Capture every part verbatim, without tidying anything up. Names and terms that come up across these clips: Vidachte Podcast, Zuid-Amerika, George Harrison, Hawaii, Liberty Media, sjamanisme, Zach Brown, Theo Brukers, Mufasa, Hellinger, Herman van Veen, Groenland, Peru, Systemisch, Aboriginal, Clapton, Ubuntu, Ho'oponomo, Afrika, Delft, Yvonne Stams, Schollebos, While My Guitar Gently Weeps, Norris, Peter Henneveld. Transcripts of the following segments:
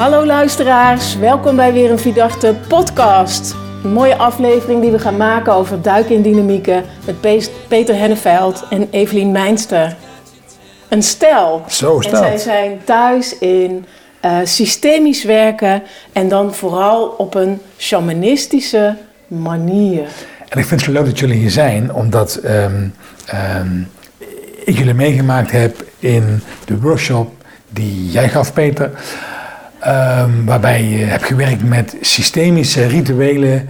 Hallo luisteraars, welkom bij weer een Vidachte Podcast. Een mooie aflevering die we gaan maken over duiken in dynamieken met Peter Henneveld en Evelien Meinster. Een stel. Zo stel. En zij zijn thuis in uh, systemisch werken en dan vooral op een shamanistische manier. En ik vind het leuk dat jullie hier zijn, omdat um, um, ik jullie meegemaakt heb in de workshop die jij gaf, Peter. Um, waarbij je hebt gewerkt met systemische rituelen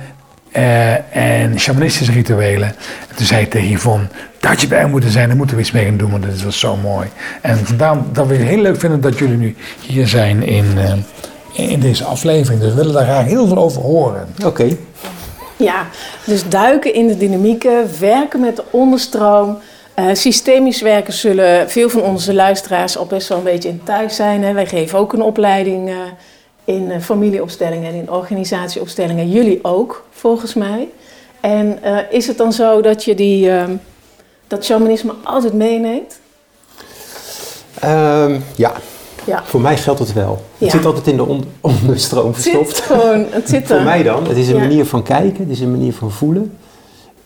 uh, en shamanistische rituelen. En toen zei ik tegen Yvonne, daar had je bij moeten zijn, daar moeten we iets mee gaan doen, want dat was zo mooi. En vandaar dat we het heel leuk vinden dat jullie nu hier zijn in, uh, in deze aflevering. Dus we willen daar graag heel veel over horen. Oké. Okay. Ja, dus duiken in de dynamieken, werken met de onderstroom. Uh, systemisch werken zullen veel van onze luisteraars al best wel een beetje in thuis zijn. Hè. Wij geven ook een opleiding uh, in uh, familieopstellingen en in organisatieopstellingen. Jullie ook, volgens mij. En uh, is het dan zo dat je die, uh, dat shamanisme altijd meeneemt? Um, ja. ja, voor mij geldt het wel. Ja. Het zit altijd in de on- onderstroom verstopt. Het zit gewoon, het zit voor mij dan. Het is een ja. manier van kijken, het is een manier van voelen.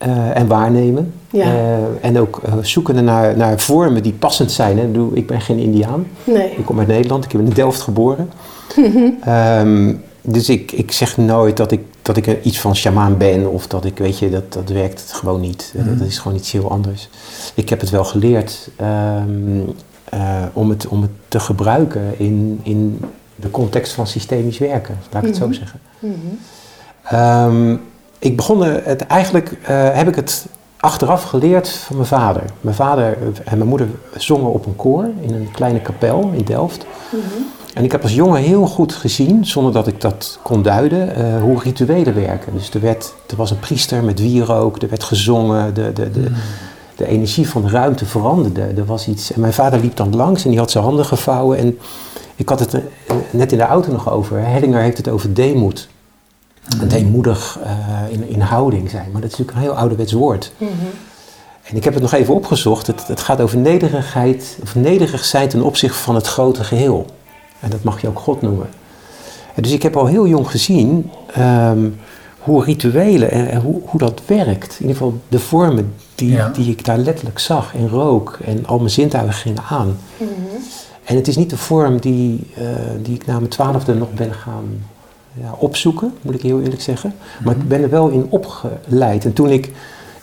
Uh, en waarnemen. Ja. Uh, en ook uh, zoeken naar, naar vormen die passend zijn. Hè. Ik ben geen Indiaan. Nee. Ik kom uit Nederland. Ik ben in Delft geboren. Mm-hmm. Um, dus ik, ik zeg nooit dat ik, dat ik iets van shamaan ben. Of dat ik, weet je, dat, dat werkt gewoon niet. Mm-hmm. Dat is gewoon iets heel anders. Ik heb het wel geleerd um, uh, om, het, om het te gebruiken in, in de context van systemisch werken. Laat ik mm-hmm. het zo zeggen. Mm-hmm. Um, Ik begon het eigenlijk, uh, heb ik het achteraf geleerd van mijn vader. Mijn vader en mijn moeder zongen op een koor in een kleine kapel in Delft. Mm-hmm. En ik heb als jongen heel goed gezien, zonder dat ik dat kon duiden, uh, hoe rituelen werken. Dus er, werd, er was een priester met wierook, er werd gezongen, de, de, de, mm. de energie van de ruimte veranderde. Er was iets, en mijn vader liep dan langs en die had zijn handen gevouwen. En ik had het uh, net in de auto nog over, Hellinger heeft het over deemoed. Mm-hmm. Deemoedig uh, in, in houding zijn. Maar dat is natuurlijk een heel ouderwets woord. Mm-hmm. En ik heb het nog even opgezocht. Het, het gaat over nederigheid, of nederig zijn ten opzichte van het grote geheel. En dat mag je ook God noemen. En dus ik heb al heel jong gezien um, hoe rituelen en, en hoe, hoe dat werkt. In ieder geval de vormen die, ja. die ik daar letterlijk zag en rook. En al mijn zintuigen gingen aan. Mm-hmm. En het is niet de vorm die, uh, die ik na mijn twaalfde nog ben gaan... Ja, opzoeken, moet ik heel eerlijk zeggen. Maar ik ben er wel in opgeleid. En toen ik,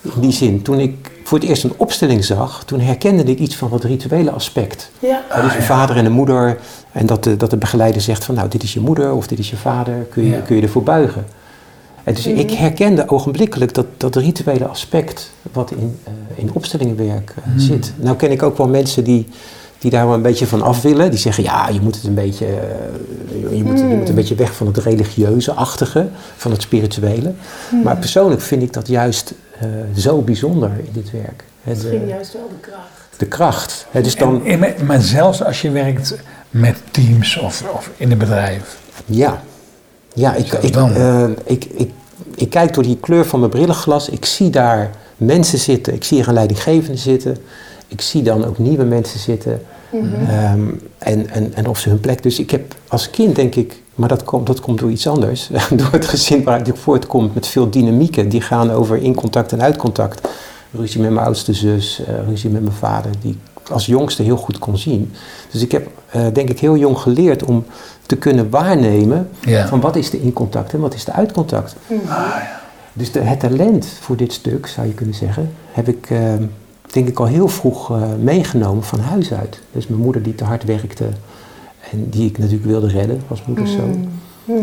in die zin, toen ik voor het eerst een opstelling zag... toen herkende ik iets van dat rituele aspect. Ja. Ah, dus een ja. vader en een moeder. En dat de, dat de begeleider zegt van, nou, dit is je moeder of dit is je vader. Kun je, ja. kun je ervoor buigen. En dus mm-hmm. ik herkende ogenblikkelijk dat, dat rituele aspect... wat in, uh, in opstellingenwerk uh, mm. zit. Nou ken ik ook wel mensen die... die daar wel een beetje van af willen. Die zeggen, ja, je moet het een beetje, je moet, je moet een beetje weg van het religieuze-achtige, van het spirituele. Hmm. Maar persoonlijk vind ik dat juist uh, zo bijzonder in dit werk. Het vind juist wel de kracht. De kracht. Hè, dus dan... en, en, maar zelfs als je werkt met teams of, of in een bedrijf. Ja, ja ik, ik, dan... uh, ik, ik, ik, ik kijk door die kleur van mijn brillenglas. Ik zie daar mensen zitten. Ik zie er een leidinggevende zitten. Ik zie dan ook nieuwe mensen zitten mm-hmm. um, en, en, en of ze hun plek... Dus ik heb als kind, denk ik, maar dat komt, dat komt door iets anders. Door het gezin waar ik voortkomt met veel dynamieken. Die gaan over in-contact en uit-contact. Ruzie met mijn oudste zus, uh, ruzie met mijn vader, die ik als jongste heel goed kon zien. Dus ik heb, uh, denk ik, heel jong geleerd om te kunnen waarnemen... Yeah. van wat is de in-contact en wat is de uit-contact. Mm-hmm. Ah, ja. Dus de, het talent voor dit stuk, zou je kunnen zeggen, heb ik... Uh, denk ik al heel vroeg uh, meegenomen van huis uit. Dus mijn moeder die te hard werkte en die ik natuurlijk wilde redden als moederszoon. Mm. Mm.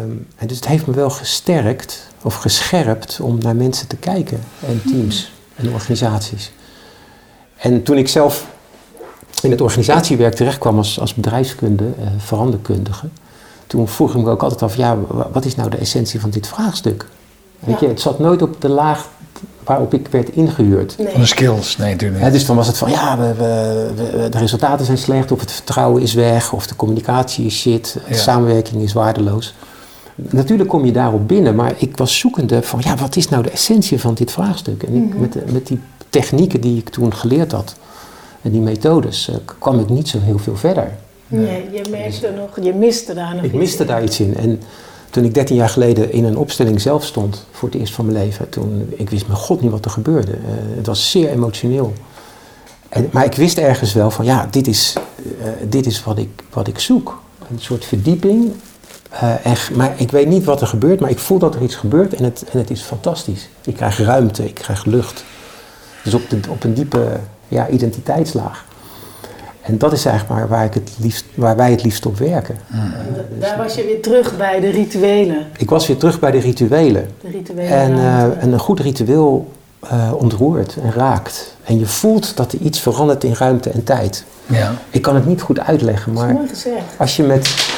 Um, en dus het heeft me wel gesterkt of gescherpt om naar mensen te kijken en teams mm. en organisaties. En toen ik zelf in het organisatiewerk terecht kwam als, als bedrijfskunde, uh, veranderkundige, toen vroeg ik me ook altijd af, ja, wat is nou de essentie van dit vraagstuk? Ja. Weet je, het zat nooit op de laag waarop ik werd ingehuurd. Nee. Van de skills, nee natuurlijk. He, dus dan was het van, ja, we, we, we, de resultaten zijn slecht, of het vertrouwen is weg, of de communicatie is shit, ja. de samenwerking is waardeloos. Natuurlijk kom je daarop binnen, maar ik was zoekende van, ja, wat is nou de essentie van dit vraagstuk? En ik, mm-hmm. met, met die technieken die ik toen geleerd had, en die methodes, kwam ik niet zo heel veel verder. Nee, nee. Je merkte nog, je miste daar nog ik iets Ik miste in. daar iets in. En toen ik dertien jaar geleden in een opstelling zelf stond, voor het eerst van mijn leven, toen, ik wist mijn god niet wat er gebeurde. Uh, het was zeer emotioneel. En, maar ik wist ergens wel van, ja, dit is, uh, dit is wat, ik, wat ik zoek. Een soort verdieping. Uh, en, maar ik weet niet wat er gebeurt, maar ik voel dat er iets gebeurt en het, en het is fantastisch. Ik krijg ruimte, ik krijg lucht. Dus op, de, op een diepe ja, identiteitslaag. En dat is eigenlijk maar waar, ik het liefst, waar wij het liefst op werken. Mm. Daar was je weer terug bij de rituelen. Ik was weer terug bij de rituelen. De rituelen en, uh, en een goed ritueel uh, ontroert en raakt. En je voelt dat er iets verandert in ruimte en tijd. Ja. Ik kan het niet goed uitleggen, maar dat is mooi gezegd. Als je met,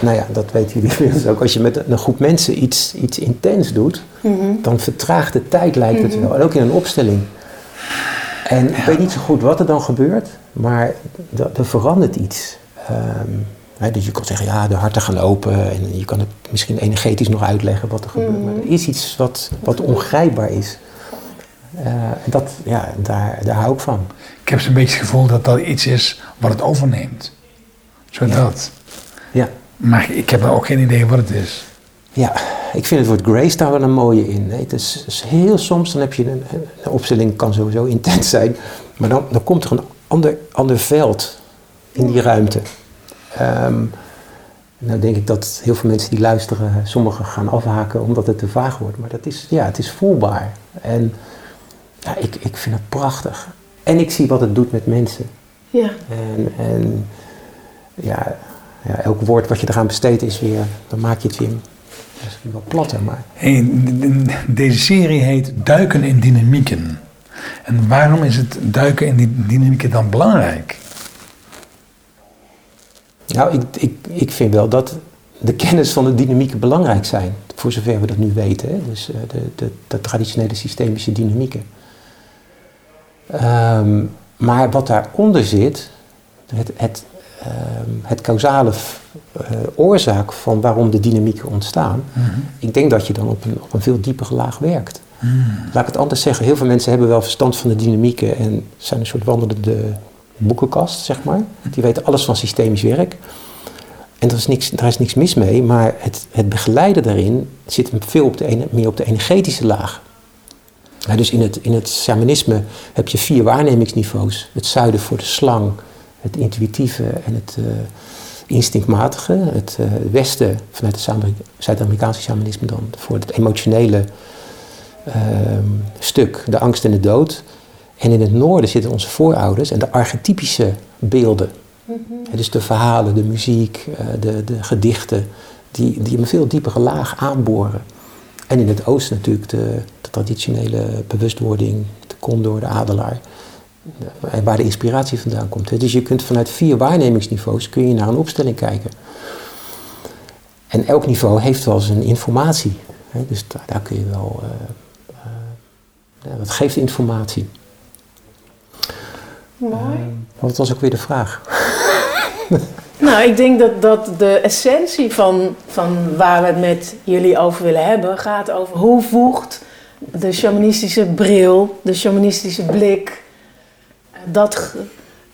nou ja, dat weten jullie dus ook, als je met een groep mensen iets, iets intens doet, mm-hmm. dan vertraagt de tijd, lijkt mm-hmm. het wel. En ook in een opstelling. En ik weet niet zo goed wat er dan gebeurt, maar d- er verandert iets. Um, hè, dus je kan zeggen, ja, de harten gaan open en je kan het misschien energetisch nog uitleggen wat er gebeurt. Mm. Maar er is iets wat, wat ongrijpbaar is. Uh, dat, ja, daar, daar hou ik van. Ik heb zo'n beetje het gevoel dat dat iets is wat het overneemt. Zodat. Ja. Ja. Maar ik heb ook geen idee wat het is. Ja, ik vind het woord grace daar wel een mooie in. Het is, het is heel soms, dan heb je een, een opstelling kan sowieso intens zijn, maar dan, dan komt er een ander, ander veld in die ruimte. Um, nou denk ik dat heel veel mensen die luisteren, sommigen gaan afhaken omdat het te vaag wordt, maar dat is, ja, het is voelbaar. En ja, ik, ik vind het prachtig. En ik zie wat het doet met mensen. Ja. En, en ja, ja, elk woord wat je eraan besteedt is weer, dan maak je het weer. Dat is wel platter, maar. Hey, deze serie heet Duiken in Dynamieken. En waarom is het duiken in die dynamieken dan belangrijk? Nou, ik, ik, ik vind wel dat de kennis van de dynamieken belangrijk zijn. Voor zover we dat nu weten. Hè? Dus uh, de, de, de traditionele systemische dynamieken. Um, maar wat daaronder zit, het, het Uh, het causale uh, oorzaak van waarom de dynamieken ontstaan, mm-hmm. ik denk dat je dan op een, op een veel diepere laag werkt. Mm. Laat ik het anders zeggen, heel veel mensen hebben wel verstand van de dynamieken en zijn een soort wandelende boekenkast, zeg maar. Die weten alles van systemisch werk. En er is niks, daar is niks mis mee, maar het, het begeleiden daarin zit veel op de ene, meer op de energetische laag. Ja, dus in het, in het shamanisme heb je vier waarnemingsniveaus. Het zuiden voor de slang, het intuïtieve en het uh, instinctmatige. Het uh, westen vanuit het Zuid-Amerikaanse shamanisme dan voor het emotionele uh, stuk, de angst en de dood. En in het noorden zitten onze voorouders en de archetypische beelden. Mm-hmm. Dus de verhalen, de muziek, uh, de, de gedichten, die, die een veel diepere laag aanboren. En in het oosten natuurlijk de, de traditionele bewustwording, de condor, de adelaar. Waar de inspiratie vandaan komt. Dus je kunt vanuit vier waarnemingsniveaus kun je naar een opstelling kijken. En elk niveau heeft wel zijn informatie. Dus daar, daar kun je wel. Uh, uh, dat geeft informatie. Mooi. Uh, wat was ook weer de vraag? Nou, ik denk dat, dat de essentie van, van waar we het met jullie over willen hebben gaat over hoe voegt de shamanistische bril, de shamanistische blik. Dat,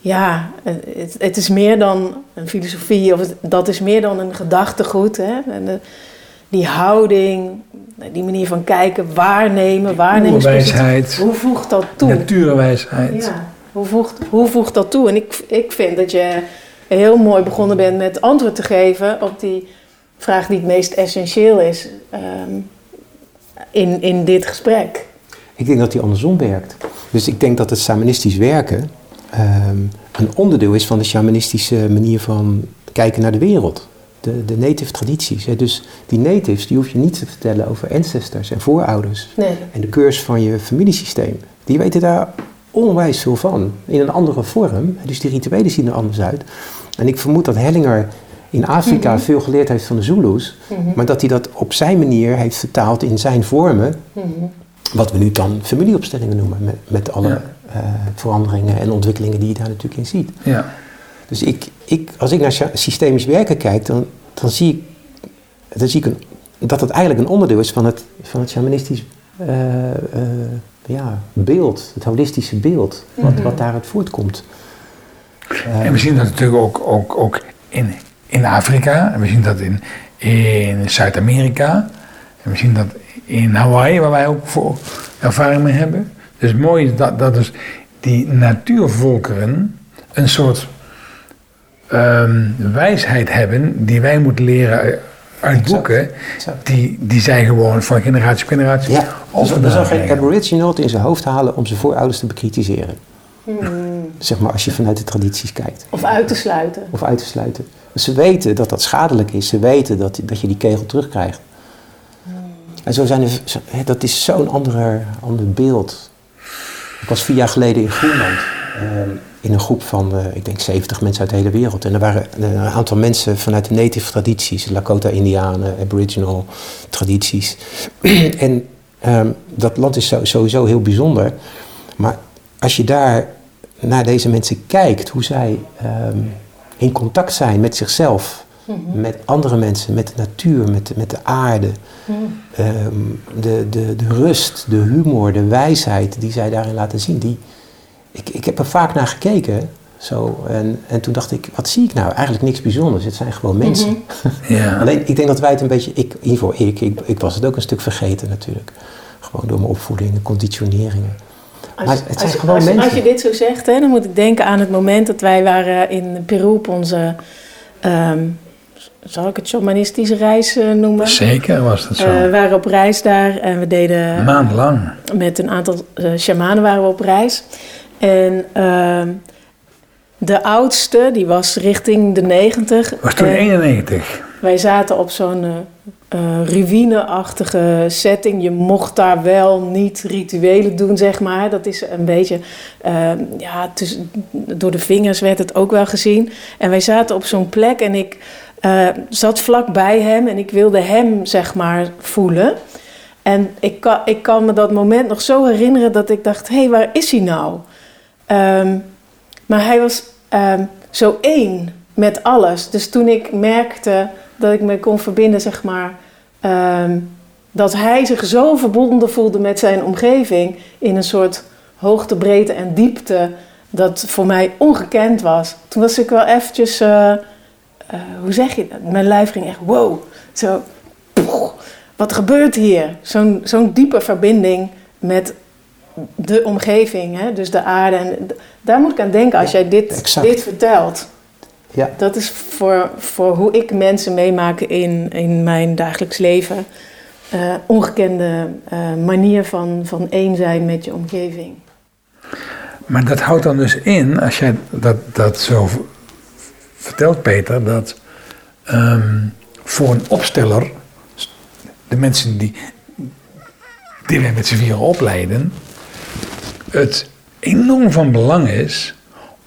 ja, het, het is meer dan een filosofie, of het, dat is meer dan een gedachtegoed. Hè? En de, die houding, die manier van kijken, waarnemen, waarnemingspositie. Hoe voegt dat toe? Natuurwijsheid. Ja, hoe voegt, hoe voegt dat toe? En ik, ik vind dat je heel mooi begonnen bent met antwoord te geven op die vraag die het meest essentieel is um, in, in dit gesprek. Ik denk dat die andersom werkt. Dus ik denk dat het shamanistisch werken um, een onderdeel is van de shamanistische manier van kijken naar de wereld. De, de native tradities. Hè. Dus die natives, die hoef je niet te vertellen over ancestors en voorouders. Nee. En de keurs van je familiesysteem. Die weten daar onwijs veel van. In een andere vorm. Dus die rituelen zien er anders uit. En ik vermoed dat Hellinger in Afrika mm-hmm. veel geleerd heeft van de Zulus. Mm-hmm. Maar dat hij dat op zijn manier heeft vertaald in zijn vormen. Mm-hmm. Wat we nu dan familieopstellingen noemen, met, met alle ja. uh, veranderingen en ontwikkelingen die je daar natuurlijk in ziet. Ja. Dus ik, ik, als ik naar systemisch werken kijk, dan, dan zie ik, dan zie ik een, dat het eigenlijk een onderdeel is van het, van het shamanistisch uh, uh, ja, beeld, het holistische beeld, wat, mm-hmm. wat daaruit voortkomt. Uh, en we zien dat natuurlijk ook, ook, ook in, in Afrika. En we zien dat in, in Zuid-Amerika. En we zien dat in Hawaii, waar wij ook voor ervaring mee hebben. Dus mooi is dat, dat dus die natuurvolkeren een soort um, wijsheid hebben die wij moeten leren uit boeken, die, die zijn gewoon van generatie op generatie. Ja, dus we zou geen Aboriginal in zijn hoofd halen om zijn voorouders te bekritiseren. Hmm. Zeg maar als je vanuit de tradities kijkt. Of uit te sluiten. Of uit te sluiten. Ze weten dat dat schadelijk is. Ze weten dat, dat je die kegel terugkrijgt. Hmm. En zo zijn er, dat is zo'n ander, ander beeld. Ik was vier jaar geleden in Groenland. Uh, in een groep van, uh, ik denk, zeventig mensen uit de hele wereld. En er waren een aantal mensen vanuit de native tradities. Lakota-Indianen, Aboriginal tradities. en um, dat land is sowieso heel bijzonder. Maar als je daar naar deze mensen kijkt, hoe zij um, in contact zijn met zichzelf, mm-hmm. met andere mensen, met de natuur, met, met de aarde. Mm. Um, de, de, de rust, de humor, de wijsheid die zij daarin laten zien. Die, ik, ik heb er vaak naar gekeken. Zo, en, en toen dacht ik, wat zie ik nou? Eigenlijk niks bijzonders. Het zijn gewoon mensen. Mm-hmm. Ja. Alleen, ik denk dat wij het een beetje... Ik, in ieder geval ik, ik, ik was het ook een stuk vergeten natuurlijk. Gewoon door mijn opvoeding, de conditioneringen. Als, het zijn als, gewoon als, mensen. Als je dit zo zegt, hè, dan moet ik denken aan het moment dat wij waren in Peru op onze... Um, zal ik het shamanistische reis uh, noemen? Zeker was dat zo. Uh, we waren op reis daar en we deden... maandlang. Met een aantal uh, shamanen waren we op reis. En uh, de oudste, die was richting de negentig. Was toen eenennegentig. Wij zaten op zo'n uh, uh, ruïne-achtige setting. Je mocht daar wel niet rituelen doen, zeg maar. Dat is een beetje... Uh, ja, tuss- door de vingers werd het ook wel gezien. En wij zaten op zo'n plek en ik... Uh, zat vlak bij hem en ik wilde hem, zeg maar, voelen. En ik kan, ik kan me dat moment nog zo herinneren dat ik dacht, hé, hey, waar is hij nou? Um, maar hij was um, zo één met alles. Dus toen ik merkte dat ik me kon verbinden, zeg maar... Um, dat hij zich zo verbonden voelde met zijn omgeving... in een soort hoogte, breedte en diepte dat voor mij ongekend was. Toen was ik wel eventjes... Uh, Uh, hoe zeg je dat? Mijn lijf ging echt wow. Zo, poeh, wat gebeurt hier? Zo'n, zo'n diepe verbinding met de omgeving, hè? Dus de aarde. En d- daar moet ik aan denken als ja, jij dit, dit vertelt. Ja. Dat is voor, voor hoe ik mensen meemaak in, in mijn dagelijks leven. Uh, ongekende uh, manier van, van één zijn met je omgeving. Maar dat houdt dan dus in, als jij dat, dat zo... vertelt Peter dat um, voor een opsteller, de mensen die, die wij met z'n vieren opleiden, het enorm van belang is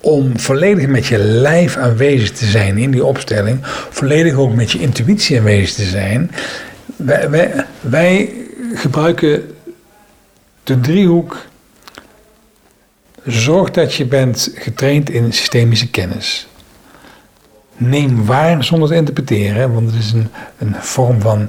om volledig met je lijf aanwezig te zijn in die opstelling, volledig ook met je intuïtie aanwezig te zijn. Wij, wij, wij gebruiken de driehoek, zorg dat je bent getraind in systemische kennis. Neem waar zonder te interpreteren, want het is een, een vorm van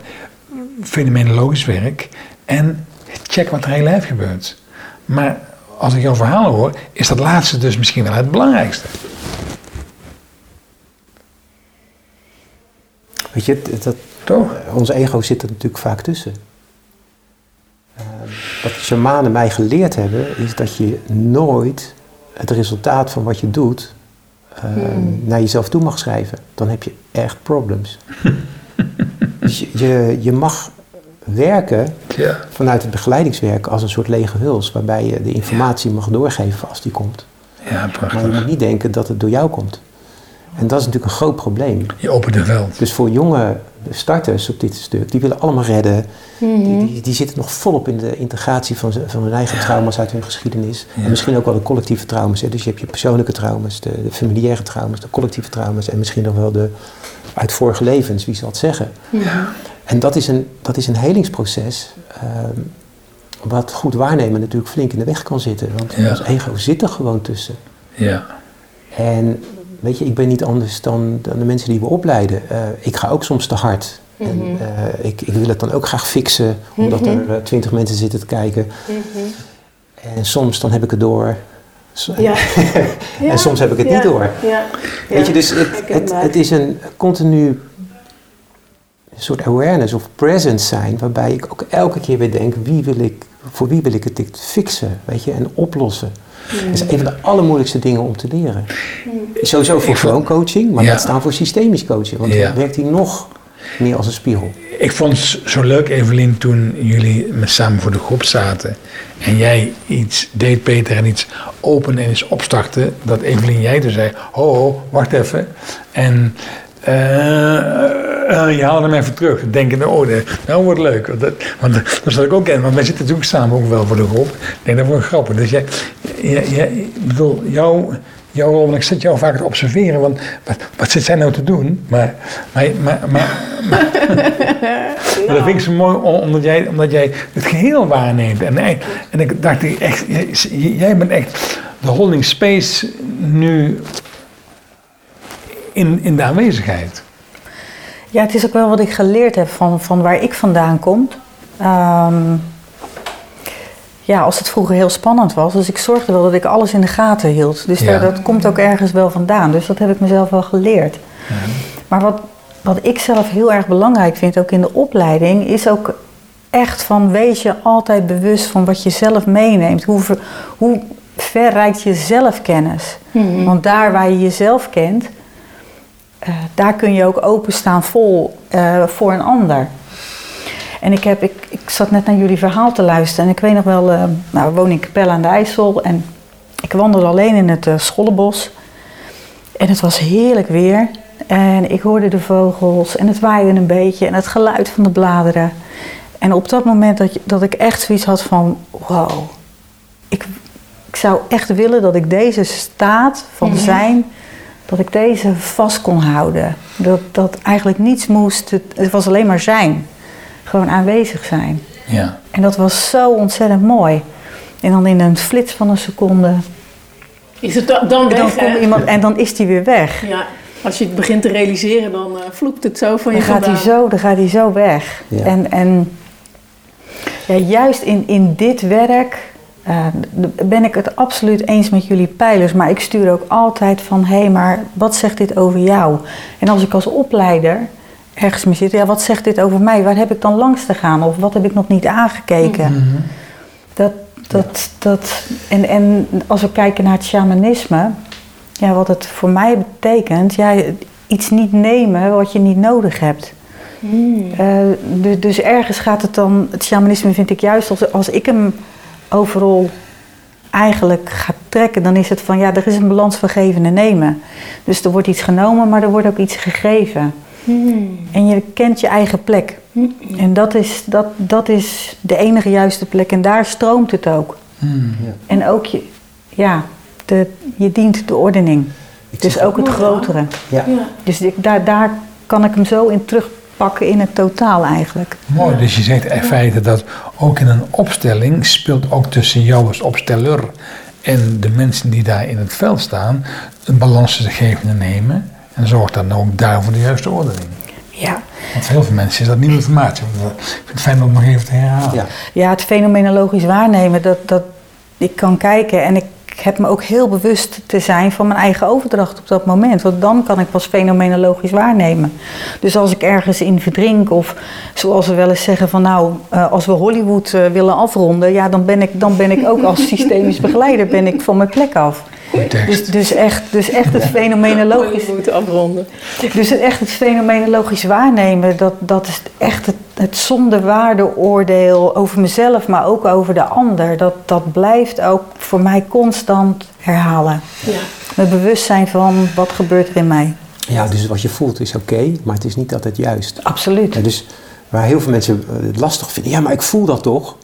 fenomenologisch werk. En check wat er in je lijf gebeurt. Maar als ik jouw verhaal hoor, is dat laatste dus misschien wel het belangrijkste. Weet je, dat, toch? Ons ego zit er natuurlijk vaak tussen. Wat shamanen mij geleerd hebben, is dat je nooit het resultaat van wat je doet... Uh, hmm. naar jezelf toe mag schrijven, dan heb je echt problems. Dus je, je, je mag werken ja. vanuit het begeleidingswerk als een soort lege huls, waarbij je de informatie ja. mag doorgeven als die komt. Ja, prachtig. Maar je moet niet denken dat het door jou komt. En dat is natuurlijk een groot probleem. Je opent de veld. Dus voor jonge starters op dit stuk, die willen allemaal redden. Mm-hmm. Die, die, die zitten nog volop in de integratie van, van hun eigen ja. trauma's uit hun geschiedenis. Ja. En misschien ook wel de collectieve trauma's. Hè. Dus je hebt je persoonlijke trauma's, de, de familiaire trauma's, de collectieve trauma's. En misschien nog wel de uit vorige levens, wie zal het zeggen. Ja. En dat is een, dat is een helingsproces. Um, wat goed waarnemen natuurlijk flink in de weg kan zitten. Want ja. ons ego zit er gewoon tussen. Ja. En... Weet je, ik ben niet anders dan, dan de mensen die we opleiden. Uh, ik ga ook soms te hard. Mm-hmm. En, uh, ik, ik wil het dan ook graag fixen, omdat mm-hmm. er twintig uh, mensen zitten te kijken. Mm-hmm. En soms dan heb ik het door. Ja. En ja. soms heb ik het ja. niet door. Ja. Ja. Weet je, dus het, het, het is een continu soort awareness of presence zijn, waarbij ik ook elke keer weer denk, wie wil ik, voor wie wil ik het dit fixen, weet je, en oplossen. Mm. Dat is een van de allermoeilijkste dingen om te leren. Mm. Sowieso voor gewoon coaching, maar ja. laat staan voor systemisch coaching, want ja. dan werkt hij nog meer als een spiegel. Ik vond het zo leuk, Evelien, toen jullie samen voor de groep zaten en jij iets deed, Peter, en iets open en iets opstartte, dat Evelien jij toen zei, ho, ho, wacht even, en uh, uh, je haalde hem even terug, denkende, oh, dat, nou wordt het leuk, want dat, want dat zat ik ook in, want wij zitten natuurlijk samen ook wel voor de groep, ik denk dat wordt grappig, dus jij, jij, jij ik bedoel, jouw Jouw rol, want ik zit jou vaak te observeren, want wat, wat zit zij nou te doen? Maar, maar, maar, maar, maar, nou. maar dat vind ik zo mooi, omdat jij, omdat jij het geheel waarneemt. En, en ik dacht, echt, jij bent echt de holding space nu in, in de aanwezigheid. Ja, het is ook wel wat ik geleerd heb van, van waar ik vandaan kom. Um, Ja, als het vroeger heel spannend was. Dus ik zorgde wel dat ik alles in de gaten hield. Dus ja. daar, dat komt ook ergens wel vandaan. Dus dat heb ik mezelf wel geleerd. Ja. Maar wat, wat ik zelf heel erg belangrijk vind, ook in de opleiding, is ook echt van wees je altijd bewust van wat je zelf meeneemt. Hoe, ver, hoe ver reikt je zelfkennis? Mm-hmm. Want daar waar je jezelf kent, uh, daar kun je ook openstaan vol uh, voor een ander. En ik, heb, ik, ik zat net naar jullie verhaal te luisteren en ik weet nog wel, uh, nou, ik woon in Capelle aan de IJssel en ik wandelde alleen in het uh, Schollebos. En het was heerlijk weer en ik hoorde de vogels en het waaien een beetje en het geluid van de bladeren. En op dat moment dat, dat ik echt zoiets had van, wow, ik, ik zou echt willen dat ik deze staat van mm-hmm. zijn, dat ik deze vast kon houden. Dat, dat eigenlijk niets moest, het, het was alleen maar zijn. Gewoon aanwezig zijn. Ja. En dat was zo ontzettend mooi. En dan in een flits van een seconde. Is het dan, dan weg? En dan, komt iemand, en dan is die weer weg. Ja. Als je het begint te realiseren, dan uh, vloept het zo van dan je gaat vandaan. Die zo, dan gaat hij zo weg. Ja. En, en ja, juist in, in dit werk uh, ben ik het absoluut eens met jullie pijlers. Maar ik stuur ook altijd van, hé, hey, maar wat zegt dit over jou? En als ik als opleider ergens mee zitten, ja, wat zegt dit over mij? Waar heb ik dan langs te gaan? Of wat heb ik nog niet aangekeken? Mm-hmm. Dat, dat, ja. dat, en, en als we kijken naar het shamanisme, ja, wat het voor mij betekent, ja, iets niet nemen wat je niet nodig hebt. Mm. Uh, dus, dus ergens gaat het dan, het shamanisme vind ik juist, als, als ik hem overal eigenlijk ga trekken, dan is het van, ja, er is een balans van geven en nemen. Dus er wordt iets genomen, maar er wordt ook iets gegeven. Hmm. En je kent je eigen plek. Hmm. En dat is, dat, dat is de enige juiste plek. En daar stroomt het ook. Hmm, ja. En ook je, ja, de, je dient de ordening. Ik dus ook het grotere. Ja. Ja. Dus ik, daar, daar kan ik hem zo in terugpakken in het totaal eigenlijk. Mooi, dus je zegt in feite dat ook in een opstelling speelt ook tussen jou als opsteller en de mensen die daar in het veld staan een balans te geven en nemen. En zorg dan ook daarvoor de juiste ordening. Ja. Want voor heel veel mensen is dat nieuwe informatie. Ik vind het fijn om het nog even te herhalen. Ja, ja, het fenomenologisch waarnemen. Dat, dat ik kan kijken en ik heb me ook heel bewust te zijn van mijn eigen overdracht op dat moment. Want dan kan ik pas fenomenologisch waarnemen. Dus als ik ergens in verdrink of zoals we wel eens zeggen van nou, als we Hollywood willen afronden, ja, dan ben ik, dan ben ik ook als systemisch begeleider ben ik van mijn plek af. Dus, dus, echt, dus echt het fenomenologisch afronden. Dus echt het fenomenologisch waarnemen, dat, dat is echt het, het zonder waardeoordeel over mezelf, maar ook over de ander. Dat, dat blijft ook voor mij constant herhalen. Ja. Met bewustzijn van wat gebeurt er in mij. Ja, dus wat je voelt is oké, okay, maar het is niet altijd juist. Absoluut. Ja, dus waar heel veel mensen het lastig vinden, ja, maar ik voel dat toch?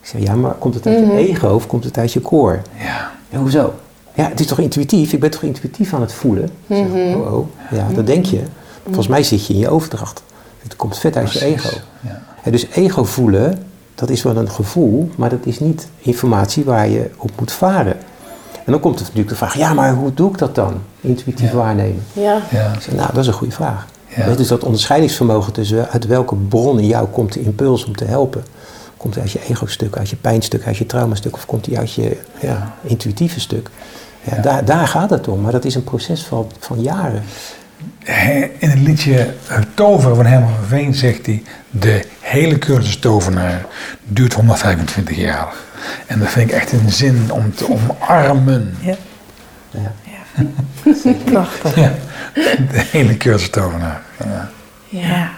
Ik zeg, ja, maar komt het uit mm-hmm. je ego of komt het uit je koor? Ja. Ja, hoezo? Ja, het is toch intuïtief? Ik ben toch intuïtief aan het voelen? Mm-hmm. Zo, oh, oh, ja, dat denk je. Volgens mij zit je in je overdracht. Het komt vet uit Precies. je ego. Ja. En dus ego voelen, dat is wel een gevoel, maar dat is niet informatie waar je op moet varen. En dan komt er natuurlijk de vraag, ja, maar hoe doe ik dat dan? Intuïtief ja. waarnemen. Ja. Ja. Ik zeg, nou, dat is een goede vraag. Ja. Dat is dat onderscheidingsvermogen tussen uit welke bron in jou komt de impuls om te helpen. Komt hij uit je ego-stuk, uit je pijnstuk, uit je traumastuk of komt hij uit je ja, intuïtieve stuk? Ja, ja. Daar, daar gaat het om, maar dat is een proces van, van jaren. In het liedje Tover van Herman van Veen zegt hij... de hele cursus tovenaar duurt honderdvijfentwintig jaar. En dat vind ik echt een zin om te omarmen. Ja. Ja. Ja. Prachtig. Ja. De hele cursus tovenaar. Ja. Ja.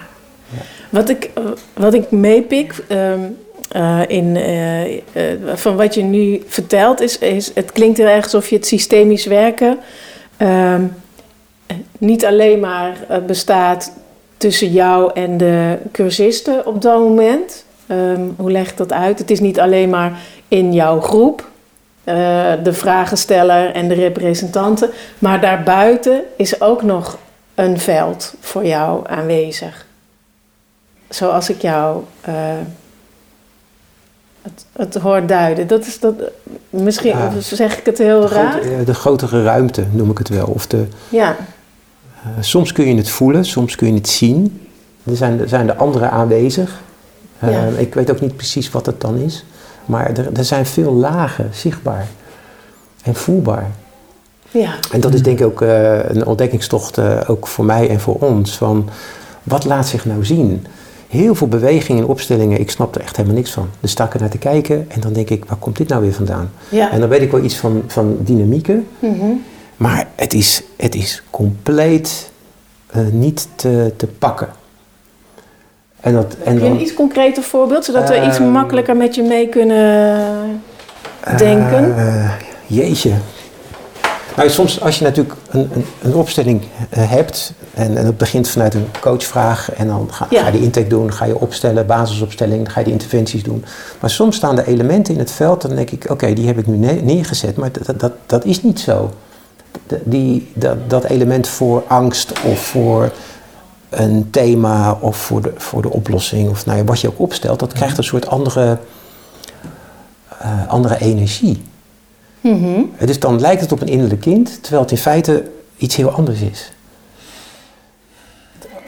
Wat ik, wat ik meepik... Um, Uh, in, uh, uh, van wat je nu vertelt, is, is, het klinkt heel erg alsof je het systemisch werken uh, niet alleen maar uh, bestaat tussen jou en de cursisten op dat moment. Um, hoe leg ik dat uit? Het is niet alleen maar in jouw groep, uh, de vragensteller en de representanten, maar daarbuiten is ook nog een veld voor jou aanwezig. Zoals ik jou... Uh, Het, het hoort duiden. Dat is dat, misschien ja, zeg ik het heel de raar. Groot, de grotere ruimte noem ik het wel. Of de, ja. uh, soms kun je het voelen, soms kun je het zien. Er zijn, er zijn de anderen aanwezig. Uh, ja. Ik weet ook niet precies wat het dan is. Maar er, er zijn veel lagen zichtbaar en voelbaar. Ja. En dat is denk ik ook uh, een ontdekkingstocht, uh, ook voor mij en voor ons. Van wat laat zich nou zien? Heel veel bewegingen en opstellingen, ik snap er echt helemaal niks van. Dus sta ik er naar te kijken en dan denk ik, waar komt dit nou weer vandaan? Ja. En dan weet ik wel iets van, van dynamieken. Mm-hmm. Maar het is, het is compleet uh, niet te, te pakken. En dat, en Heb je dan, een iets concreter voorbeeld, zodat uh, we iets makkelijker met je mee kunnen denken? Uh, jeetje. Nou, soms als je natuurlijk een, een, een opstelling hebt en, en het begint vanuit een coachvraag en dan ga, ja. ga je de intake doen, ga je opstellen, basisopstelling, dan ga je de interventies doen. Maar soms staan er elementen in het veld, dan denk ik, oké, okay, die heb ik nu ne- neergezet, maar dat, dat, dat is niet zo. Die, dat, dat element voor angst of voor een thema of voor de, voor de oplossing of nou ja, wat je ook opstelt, dat krijgt een soort andere, uh, andere energie. Mm-hmm. Dus dan lijkt het op een innerlijk kind, terwijl het in feite iets heel anders is.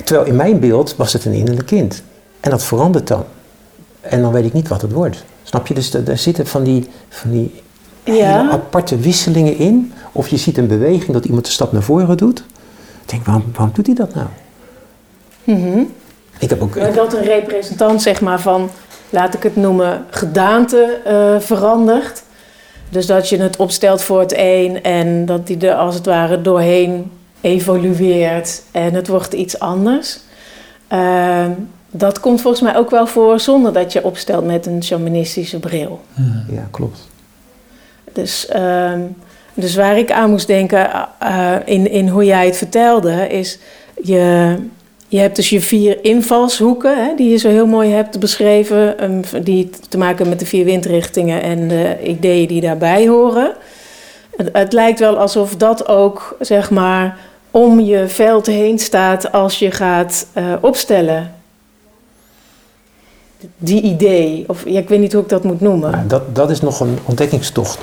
Terwijl in mijn beeld was het een innerlijk kind. En dat verandert dan. En dan weet ik niet wat het wordt. Snap je? Dus daar zitten van die, van die ja. aparte wisselingen in. Of je ziet een beweging dat iemand een stap naar voren doet. Ik denk, waarom, waarom doet hij dat nou? Mm-hmm. Ik heb ook... Maar dat een representant, zeg maar, van, laat ik het noemen, gedaante uh, verandert. Dus dat je het opstelt voor het een en dat die er als het ware doorheen evolueert en het wordt iets anders. Uh, dat komt volgens mij ook wel voor zonder dat je opstelt met een shamanistische bril. Ja, klopt. Dus, uh, dus waar ik aan moest denken uh, in, in hoe jij het vertelde is... je, je hebt dus je vier invalshoeken, hè, die je zo heel mooi hebt beschreven... Um, die te maken hebben met de vier windrichtingen en de ideeën die daarbij horen. Het, het lijkt wel alsof dat ook, zeg maar, om je veld heen staat als je gaat uh, opstellen. Die idee, of ja, ik weet niet hoe ik dat moet noemen. Ja, dat, dat is nog een ontdekkingstocht.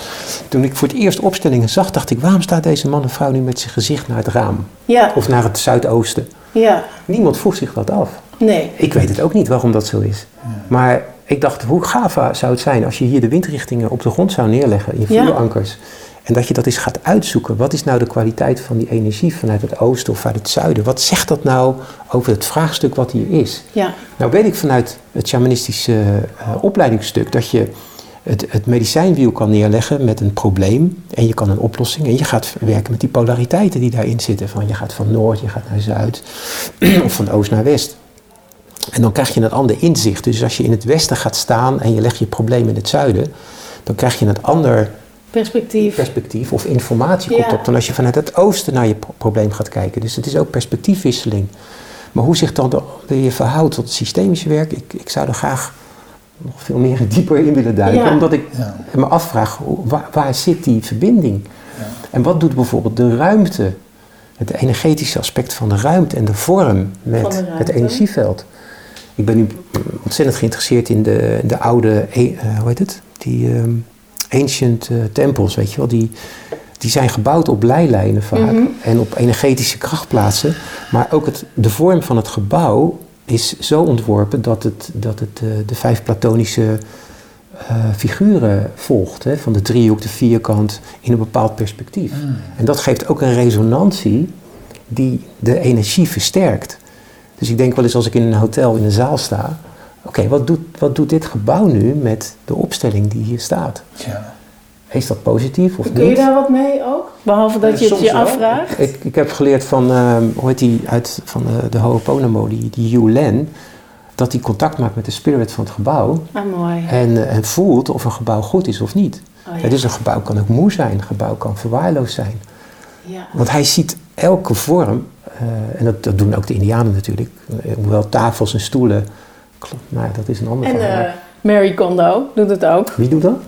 Toen ik voor het eerst opstellingen zag, dacht ik... waarom staat deze man en vrouw nu met zijn gezicht naar het raam? Ja. Of naar het zuidoosten? Ja. Niemand vroeg zich dat af. Nee. Ik weet het ook niet waarom dat zo is. Ja. Maar ik dacht, hoe gaaf zou het zijn als je hier de windrichtingen op de grond zou neerleggen in vloerankers. Ja. En dat je dat eens gaat uitzoeken. Wat is nou de kwaliteit van die energie vanuit het oosten of uit het zuiden? Wat zegt dat nou over het vraagstuk wat hier is? Ja. Nou weet ik vanuit het shamanistische uh, opleidingsstuk dat je het, het medicijnwiel kan neerleggen met een probleem. En je kan een oplossing. En je gaat werken met die polariteiten die daarin zitten. Van je gaat van noord, je gaat naar zuid. Of van oost naar west. En dan krijg je een ander inzicht. Dus als je in het westen gaat staan en je legt je probleem in het zuiden. Dan krijg je een ander... Perspectief. Perspectief of informatie komt ja. op dan als je vanuit het oosten naar je pro- probleem gaat kijken. Dus het is ook perspectiefwisseling. Maar hoe zich dan weer verhoudt tot het systemisch werk, ik, ik zou er graag nog veel meer dieper in willen duiken. Ja. Omdat ik ja. me afvraag, waar, waar zit die verbinding? Ja. En wat doet bijvoorbeeld de ruimte, het energetische aspect van de ruimte en de vorm met de het energieveld? Ik ben nu ontzettend geïnteresseerd in de, de oude, uh, hoe heet het? Die... Um, Ancient uh, tempels, weet je wel, die, die zijn gebouwd op leilijnen vaak mm-hmm. en op energetische krachtplaatsen. Maar ook het, de vorm van het gebouw is zo ontworpen dat het, dat het uh, de vijf platonische uh, figuren volgt. Hè, van de driehoek, de vierkant, in een bepaald perspectief. Mm. En dat geeft ook een resonantie die de energie versterkt. Dus ik denk wel eens als ik in een hotel in een zaal sta... Oké, okay, wat, doet, wat doet dit gebouw nu met de opstelling die hier staat? Ja. Is dat positief of niet? Kun je daar wat mee ook? Behalve dat ja, je het je wel. afvraagt? Ik, ik heb geleerd van, uh, hoe heet die, uit, van uh, de Ho'oponomo, die, die Yu Len... dat hij contact maakt met de spirit van het gebouw... Ah, mooi. En, uh, en voelt of een gebouw goed is of niet. Oh, ja. Dus een gebouw kan ook moe zijn, een gebouw kan verwaarloosd zijn. Ja. Want hij ziet elke vorm, uh, en dat, dat doen ook de Indianen natuurlijk... hoewel tafels en stoelen... Klopt, nou, dat is een ander verhaal. En uh, Mary Kondo doet het ook. Wie doet dat?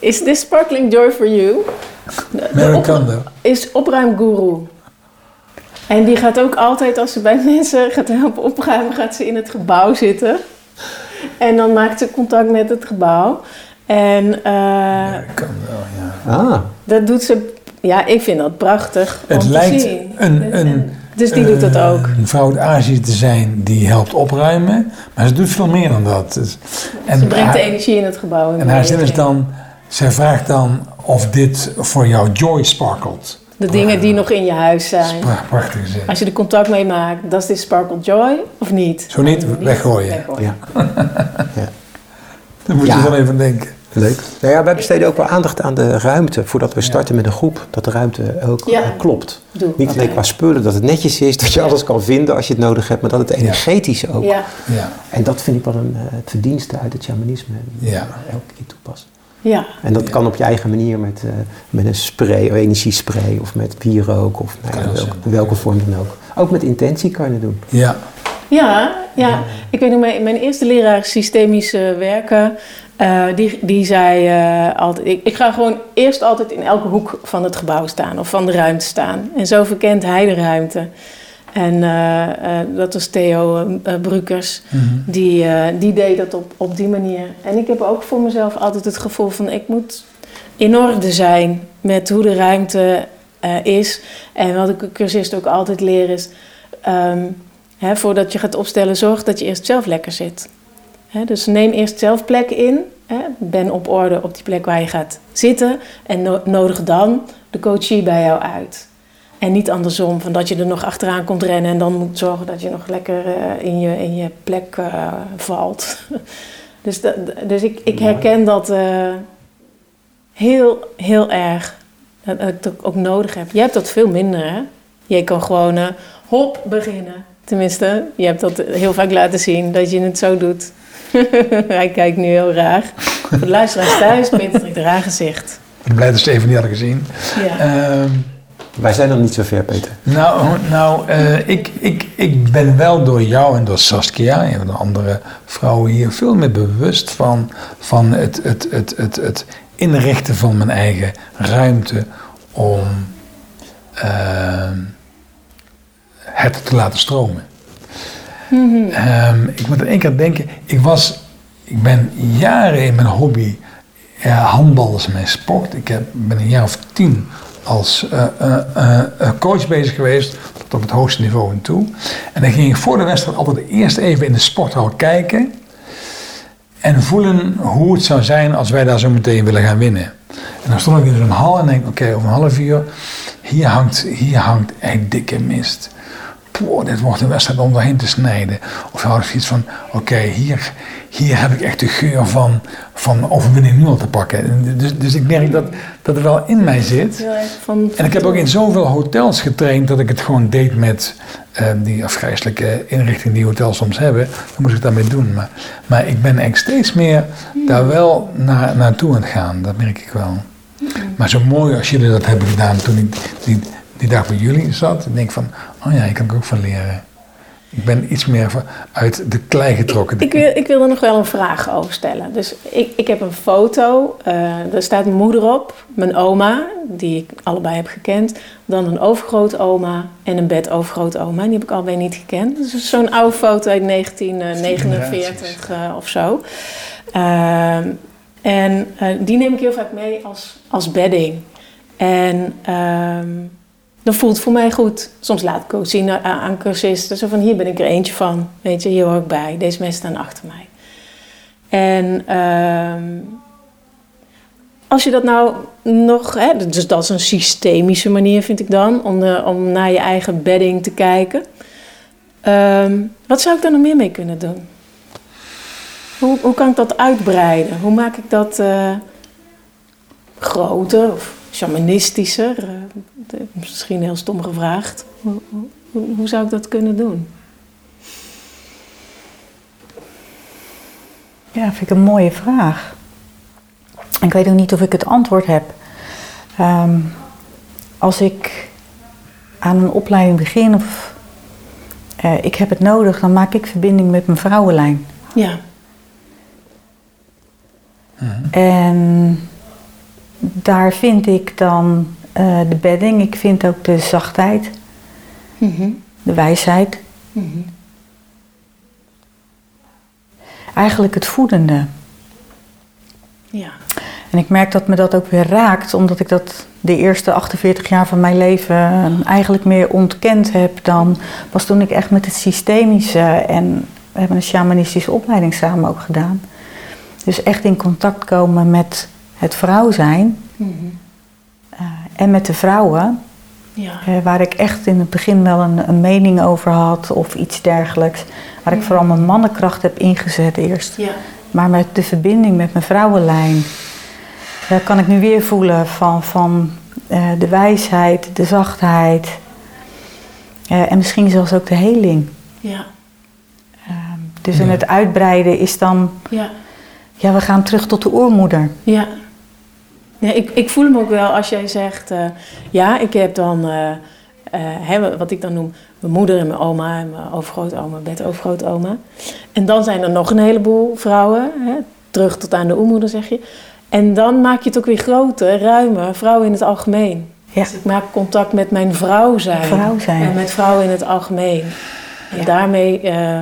Is this sparkling joy for you? De, Mary de Kondo. Is opruimgoeroe. En die gaat ook altijd, als ze bij mensen gaat helpen opruimen, gaat ze in het gebouw zitten. En dan maakt ze contact met het gebouw. En, uh, Mary Kondo, ja. Ah. Dat doet ze, ja, ik vind dat prachtig het om te lijkt zien. Een, een, en, Dus die doet dat ook. Een vrouw uit Azië te zijn die helpt opruimen. Maar ze doet veel meer dan dat. Dus, en ze brengt haar, de energie in het gebouw. En haar zin is dan... Zij vraagt dan of dit voor jou joy sparkelt. De prachtig. Dingen die nog in je huis zijn. Prachtig zin. Als je er contact mee maakt. Does this sparkle joy of niet? Zo niet, niet weggooien. weggooien. Ja. ja. Daar moet ja. je wel even denken. Leuk. Nou ja, wij besteden ook wel aandacht aan de ruimte voordat we starten met een groep. Dat de ruimte ook ja. klopt. Doe. Niet alleen qua spullen, dat het netjes is, dat je ja. alles kan vinden als je het nodig hebt, maar dat het energetisch ook. Ja. Ja. En dat vind ik wel een het verdienste uit het shamanisme. Ja. Elke keer toepassen. Ja. En dat ja. kan op je eigen manier met, uh, met een spray, of energiespray of met wierook of nou, ja, welke, welke vorm dan ook. Ook met intentie kan je het doen. Ja. Ja, ja. Ik weet nog, mijn, mijn eerste leraar systemisch uh, werken, uh, die, die zei uh, altijd... Ik, ik ga gewoon eerst altijd in elke hoek van het gebouw staan of van de ruimte staan. En zo verkent hij de ruimte. En uh, uh, dat was Theo uh, Brukers, mm-hmm. die, uh, die deed dat op, op die manier. En ik heb ook voor mezelf altijd het gevoel van... ik moet in orde zijn met hoe de ruimte uh, is. En wat ik een cursist ook altijd leer is... Um, He, voordat je gaat opstellen, zorg dat je eerst zelf lekker zit. He, dus neem eerst zelf plek in. He, ben op orde op die plek waar je gaat zitten. En no- nodig dan de coachie bij jou uit. En niet andersom, van dat je er nog achteraan komt rennen... en dan moet zorgen dat je nog lekker uh, in, je, in je plek uh, valt. dus dat, dus ik, ik herken dat uh, heel, heel erg. Dat ik dat ook nodig heb. Je hebt dat veel minder, hè? Je kan gewoon uh, hop beginnen... Tenminste, je hebt dat heel vaak laten zien, dat je het zo doet. Hij kijkt nu heel raar. Voor de luisteraars thuis, Peter trekt raar gezicht. Ik ben blij dat Steven niet had gezien. Ja. Uh, Wij zijn nog niet zo ver, Peter. Nou, nou uh, ik, ik, ik ben wel door jou en door Saskia, en de andere vrouwen hier, veel meer bewust van, van het, het, het, het, het inrichten van mijn eigen ruimte om... Uh, het te laten stromen. Mm-hmm. Um, ik moet er één keer denken, ik was, ik ben jaren in mijn hobby, uh, handbal is mijn sport. Ik heb, ben een jaar of tien als uh, uh, uh, coach bezig geweest, tot op het hoogste niveau en toe. En dan ging ik voor de wedstrijd altijd eerst even in de sporthal kijken en voelen hoe het zou zijn als wij daar zo meteen willen gaan winnen. En dan stond ik in zo'n hal en denk, oké, okay, over een half uur, hier hangt, hier hangt echt dikke mist. Wow, dit wordt een wedstrijd om doorheen te snijden. Of had ik iets van, oké, okay, hier, hier heb ik echt de geur van, van overwinning nu al te pakken. Dus, dus ik merk dat, dat het wel in mij zit. En ik heb ook in zoveel hotels getraind dat ik het gewoon deed met uh, die afgrijselijke inrichting die hotels soms hebben. Dan moest ik daarmee doen. Maar, maar ik ben echt steeds meer daar wel naar, naartoe aan het gaan. Dat merk ik wel. Maar zo mooi als jullie dat hebben gedaan toen ik... Die, Die dag bij jullie zat, en denk van, oh ja, ik kan er ook van leren. Ik ben iets meer van uit de klei getrokken. Ik, ik, wil, ik wil er nog wel een vraag over stellen. Dus ik, ik heb een foto, uh, daar staat mijn moeder op, mijn oma, die ik allebei heb gekend. Dan een overgrootoma en een bedovergrootoma, die heb ik allebei niet gekend. Dat is zo'n oude foto uit negentien negenenveertig uh, of zo. Uh, en uh, die neem ik heel vaak mee als, als bedding. En... Uh, dat voelt voor mij goed. Soms laat ik ook zien aan cursisten. Zo van, hier ben ik er eentje van. Weet je, hier hoor ik bij. Deze mensen staan achter mij. En uh, als je dat nou nog... Hè, dus dat is een systemische manier, vind ik dan, om, de, om naar je eigen bedding te kijken. Uh, wat zou ik daar nog meer mee kunnen doen? Hoe, hoe kan ik dat uitbreiden? Hoe maak ik dat uh, groter of shamanistischer? Uh, de, misschien heel stom gevraagd. Hoe, hoe, hoe zou ik dat kunnen doen? Ja, vind ik een mooie vraag. Ik weet ook niet of ik het antwoord heb. Um, als ik aan een opleiding begin of uh, ik heb het nodig, dan maak ik verbinding met mijn vrouwenlijn. Ja. En daar vind ik dan uh, de bedding, ik vind ook de zachtheid, mm-hmm. de wijsheid. Mm-hmm. Eigenlijk het voedende. Ja. En ik merk dat me dat ook weer raakt, omdat ik dat de eerste achtenveertig jaar van mijn leven eigenlijk meer ontkend heb dan was toen ik echt met het systemische, en we hebben een shamanistische opleiding samen ook gedaan. Dus echt in contact komen met het vrouw zijn, mm-hmm. uh, en met de vrouwen, ja. uh, waar ik echt in het begin wel een, een mening over had of iets dergelijks. Waar ik vooral mijn mannenkracht heb ingezet eerst. Ja. Maar met de verbinding met mijn vrouwenlijn, daar kan ik nu weer voelen van, van uh, de wijsheid, de zachtheid uh, en misschien zelfs ook de heling. Ja. Uh, dus ja. En het uitbreiden is dan... Ja. Ja, we gaan terug tot de oermoeder. Ja. Ja, ik, ik voel hem ook wel als jij zegt... Uh, ja, ik heb dan... Uh, uh, hè, wat ik dan noem... mijn moeder en mijn oma en mijn overgrootoma... bedovergrootoma. En dan zijn er nog een heleboel vrouwen. Hè, terug tot aan de oermoeder, zeg je. En dan maak je het ook weer groter, ruimer. Vrouwen in het algemeen. Ja. Dus ik maak contact met mijn vrouw zijn. Vrouw zijn. En met vrouwen in het algemeen. En ja. daarmee... Uh,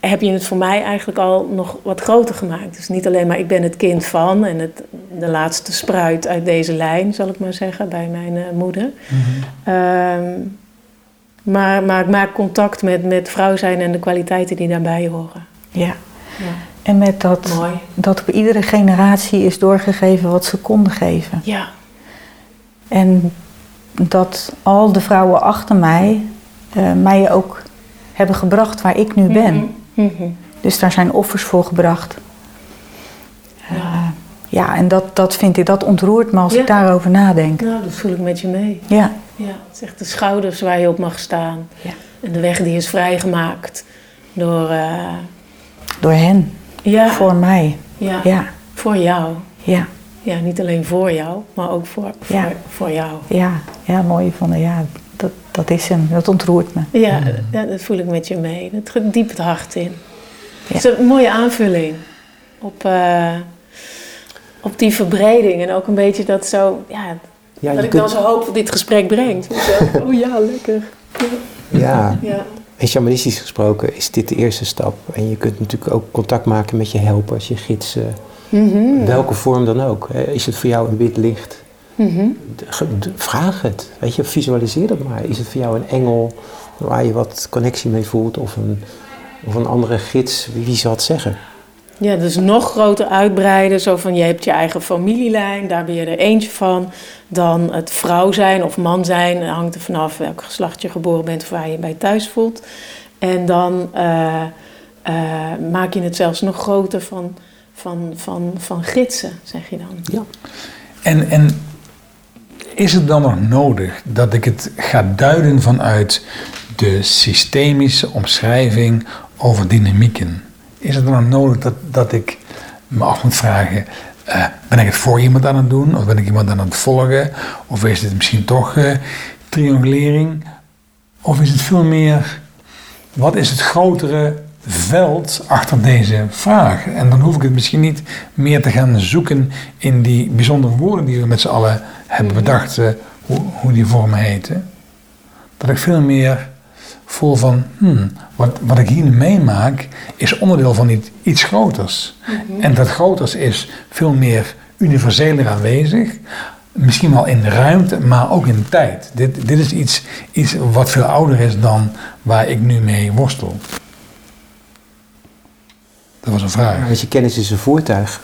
heb je het voor mij eigenlijk al nog wat groter gemaakt. Dus niet alleen maar ik ben het kind van... en het, de laatste spruit uit deze lijn, zal ik maar zeggen... bij mijn uh, moeder. Mm-hmm. Um, maar, maar ik maak contact met, met vrouw zijn... en de kwaliteiten die daarbij horen. Ja. ja. En met dat... Mooi. Dat op iedere generatie is doorgegeven wat ze konden geven. Ja. En dat al de vrouwen achter mij... Uh, mij ook hebben gebracht waar ik nu ben... Mm-hmm. Mm-hmm. Dus daar zijn offers voor gebracht. Ja, uh, ja en dat, dat vind ik, dat ontroert me als ja. ik daarover nadenk. Nou, dat voel ik met je mee. Ja. Ja, het is echt de schouders waar je op mag staan. Ja. En de weg die is vrijgemaakt door... Uh... Door hen. Ja. Voor mij. Ja. ja. Voor jou. Ja. Ja, niet alleen voor jou, maar ook voor, voor, ja. voor jou. Ja, ja mooi van de ja. Dat, dat is hem, dat ontroert me. Ja, dat, dat voel ik met je mee. Dat gaat diep het hart in. Ja. Het is een mooie aanvulling op, uh, op die verbreding. En ook een beetje dat zo, ja, ja dat ik kunt... dan zo hoop dat dit gesprek brengt. Oh ja, lekker. Ja, ja. En shamanistisch gesproken is dit de eerste stap. En je kunt natuurlijk ook contact maken met je helpers, je gidsen. Mm-hmm. Welke vorm dan ook. Is het voor jou een wit licht? Mm-hmm. Vraag het, weet je, visualiseer dat maar. Is het voor jou een engel waar je wat connectie mee voelt of een, of een andere gids, wie zal het zeggen? Ja, dus nog groter uitbreiden, zo van je hebt je eigen familielijn, daar ben je er eentje van. Dan het vrouw zijn of man zijn, hangt er vanaf welk geslacht je geboren bent of waar je je bij thuis voelt. En dan uh, uh, maak je het zelfs nog groter van, van, van, van gidsen, zeg je dan. Ja. En... en... Is het dan nog nodig dat ik het ga duiden vanuit de systemische omschrijving over dynamieken? Is het dan nog nodig dat, dat ik me af moet vragen, uh, ben ik het voor iemand aan het doen? Of ben ik iemand aan het volgen? Of is dit misschien toch uh, triangulering? Of is het veel meer, wat is het grotere veld achter deze vraag? En dan hoef ik het misschien niet meer te gaan zoeken in die bijzondere woorden die we met z'n allen hebben bedacht, uh, hoe, hoe die vormen heten. Dat ik veel meer voel van, hmm, wat, wat ik hier meemaak is onderdeel van iets, iets groters. Mm-hmm. En dat groters is veel meer universeler aanwezig, misschien wel in de ruimte, maar ook in tijd. Dit, dit is iets, iets wat veel ouder is dan waar ik nu mee worstel. Dat was een vraag. Dus je kennis is een voertuig.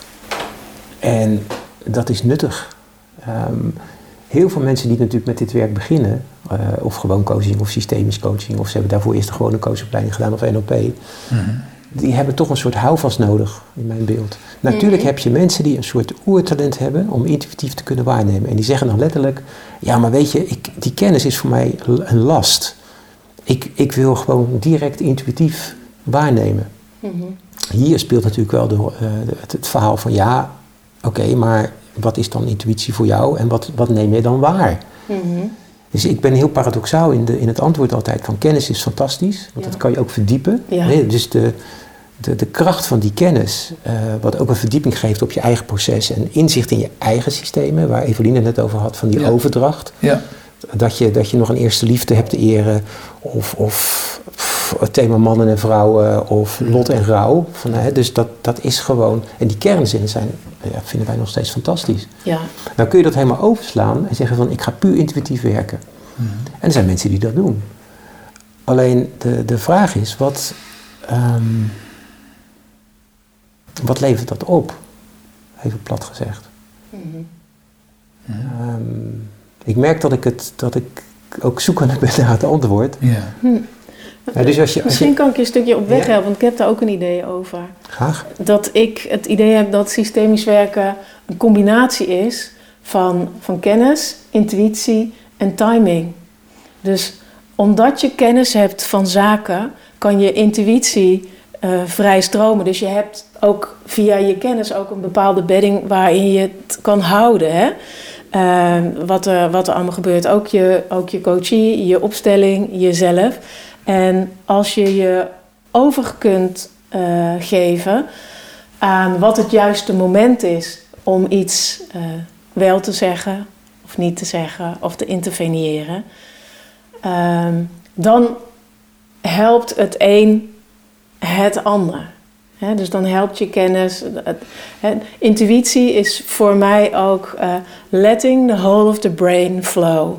En dat is nuttig. Um, heel veel mensen die natuurlijk met dit werk beginnen, uh, of gewoon coaching of systemisch coaching, of ze hebben daarvoor eerst gewoon een coachopleiding gedaan of N L P, mm-hmm. die hebben toch een soort houvast nodig in mijn beeld. Natuurlijk mm-hmm. heb je mensen die een soort oertalent hebben om intuïtief te kunnen waarnemen. En die zeggen dan letterlijk, ja maar weet je, ik, die kennis is voor mij een last. Ik, ik wil gewoon direct intuïtief waarnemen. Mm-hmm. Hier speelt natuurlijk wel de, uh, het, het verhaal van ja, oké, okay, maar wat is dan intuïtie voor jou en wat, wat neem je dan waar? Mm-hmm. Dus ik ben heel paradoxaal in, de, in het antwoord altijd van kennis is fantastisch, want ja. dat kan je ook verdiepen. Ja. Nee, dus de, de, de kracht van die kennis, uh, wat ook een verdieping geeft op je eigen proces en inzicht in je eigen systemen, waar Evelien het net over had van die ja. overdracht. Ja. Dat je, dat je nog een eerste liefde hebt te eren, of, of pff, het thema mannen en vrouwen, of lot en rouw. Van, hè, dus dat, dat is gewoon, en die kernzinnen zijn, ja, vinden wij nog steeds fantastisch. Ja. Nou kun je dat helemaal overslaan en zeggen van, ik ga puur intuïtief werken. Mm-hmm. En er zijn mensen die dat doen. Alleen de, de vraag is, wat, um, wat levert dat op? Even plat gezegd. Mm-hmm. Um, Ik merk dat ik, het, dat ik ook zoekende ben naar het antwoord. Ja. Hm. Ja, dus als je, als Misschien je... kan ik je een stukje op weg helpen, ja. want ik heb daar ook een idee over. Graag. Dat ik het idee heb dat systemisch werken een combinatie is van, van kennis, intuïtie en timing. Dus omdat je kennis hebt van zaken, kan je intuïtie uh, vrij stromen. Dus je hebt ook via je kennis ook een bepaalde bedding waarin je het kan houden, hè? Uh, wat, er, wat er allemaal gebeurt. Ook je, ook je coachie, je opstelling, jezelf. En als je je over kunt uh, geven aan wat het juiste moment is om iets uh, wel te zeggen of niet te zeggen of te interveneren, uh, dan helpt het een het ander. He, dus dan helpt je kennis. He, intuïtie is voor mij ook uh, letting the whole of the brain flow.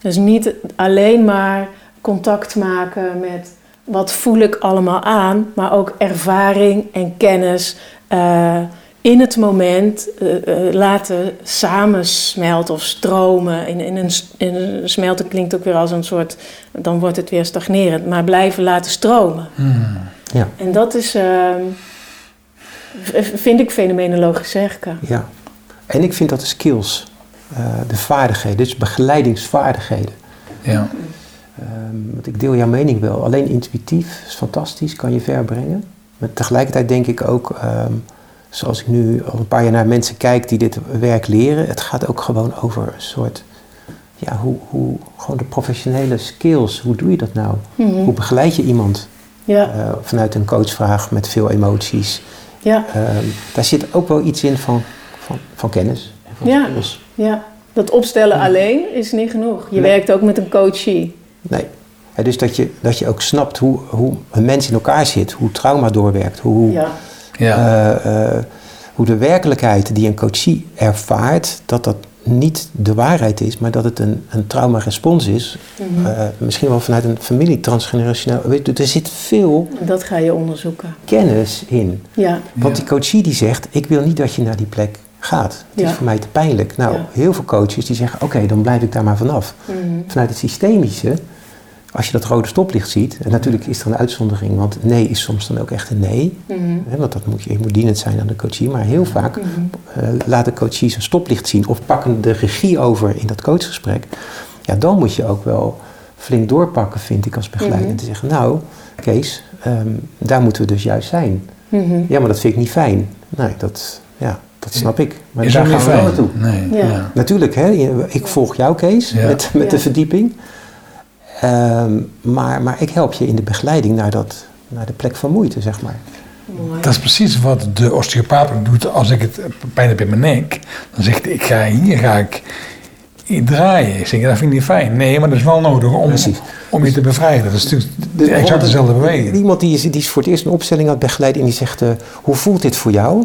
Dus niet alleen maar contact maken met wat voel ik allemaal aan, maar ook ervaring en kennis uh, in het moment uh, uh, laten samensmelten of stromen. In, in, een, in een smelten klinkt ook weer als een soort, dan wordt het weer stagnerend, maar blijven laten stromen. Hmm. Ja. En dat is, uh, vind ik fenomenologisch zeggen. Ja, en ik vind dat de skills, uh, de vaardigheden, dus begeleidingsvaardigheden. Ja. Um, want ik deel jouw mening wel. Alleen intuïtief is fantastisch, kan je ver brengen. Maar tegelijkertijd denk ik ook, um, zoals ik nu al een paar jaar naar mensen kijk die dit werk leren, het gaat ook gewoon over een soort, ja, hoe, hoe gewoon de professionele skills, hoe doe je dat nou? Mm-hmm. Hoe begeleid je iemand? Ja. Uh, vanuit een coachvraag met veel emoties. Ja. Uh, daar zit ook wel iets in van, van, van kennis. Van ja. ja, dat opstellen ja. alleen is niet genoeg. Je nee. werkt ook met een coachie. Nee, ja, dus dat je, dat je ook snapt hoe, hoe een mens in elkaar zit. Hoe trauma doorwerkt. Hoe, ja. Ja. Uh, uh, hoe de werkelijkheid die een coachie ervaart, dat dat niet de waarheid is, maar dat het een, een traumarespons is. Mm-hmm. Uh, misschien wel vanuit een familie, transgenerationeel. Weet je, er zit veel... Dat ga je onderzoeken. ...kennis in. Ja. Want ja. die coachie die zegt, ik wil niet dat je naar die plek gaat. Het ja. is voor mij te pijnlijk. Nou, ja. heel veel coaches die zeggen, oké, okay, dan blijf ik daar maar vanaf. Mm-hmm. Vanuit het systemische, als je dat rode stoplicht ziet, en natuurlijk is er een uitzondering, want nee is soms dan ook echt een nee. Mm-hmm. Hè, want dat moet je, je moet dienend zijn aan de coachie, maar heel vaak mm-hmm. uh, laat de coachie zijn stoplicht zien of pakken de regie over in dat coachgesprek. Ja, dan moet je ook wel flink doorpakken, vind ik, als begeleider. Mm-hmm. En te zeggen, nou, Kees, um, daar moeten we dus juist zijn. Mm-hmm. Ja, maar dat vind ik niet fijn. Nee, dat, ja, dat snap ik. Maar is daar gaan we wel naartoe. Nee. Ja. Ja. Natuurlijk, hè, ik volg jou, Kees, ja. met, met ja. de verdieping. Um, maar, maar ik help je in de begeleiding naar, dat, naar de plek van moeite, zeg maar. Mooi. Dat is precies wat de osteopaat doet als ik het pijn heb in mijn nek. Dan zegt hij, ik ga hier ga ik draaien. Ik zeg, dat vind ik niet fijn. Nee, maar dat is wel nodig om, om je te bevrijden. Dat is natuurlijk dus exact dezelfde beweging. Iemand die is, die is voor het eerst een opstelling had begeleid en die zegt, uh, hoe voelt dit voor jou?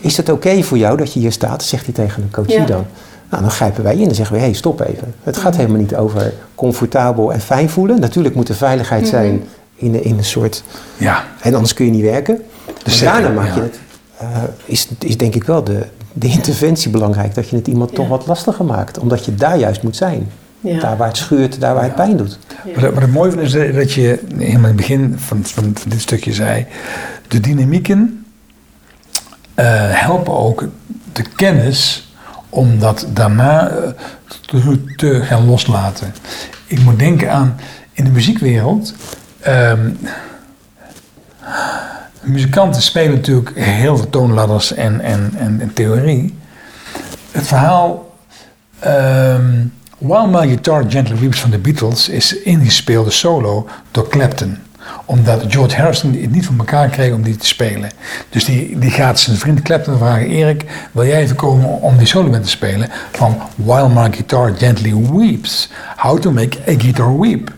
Is het oké okay voor jou dat je hier staat? Zegt hij tegen een coachie ja. dan. Nou, dan grijpen wij in en zeggen we, hé, hey, stop even. Het gaat helemaal niet over comfortabel en fijn voelen. Natuurlijk moet er veiligheid zijn in, in een soort... Ja. En anders kun je niet werken. Maar daarna maak ja. je het, uh, is, is denk ik wel de, de interventie belangrijk. Dat je het iemand ja. toch wat lastiger maakt. Omdat je daar juist moet zijn. Ja. Daar waar het schuurt, daar waar het ja. pijn doet. Ja. Maar, maar het mooie van is dat je helemaal in het begin van, van, van dit stukje zei. De dynamieken uh, helpen ook de kennis om dat daarna uh, te, te gaan loslaten. Ik moet denken aan in de muziekwereld. Uh, muzikanten spelen natuurlijk heel veel toonladders en, en, en, en theorie. Het verhaal uh, While My Guitar Gently Weeps van de Beatles is ingespeelde solo door Clapton. Omdat George Harrison het niet voor elkaar kreeg om die te spelen. Dus die, die gaat zijn vriend Clapton vragen, Erik, wil jij even komen om die solo te spelen? Van While My Guitar Gently Weeps. How to make a guitar weep.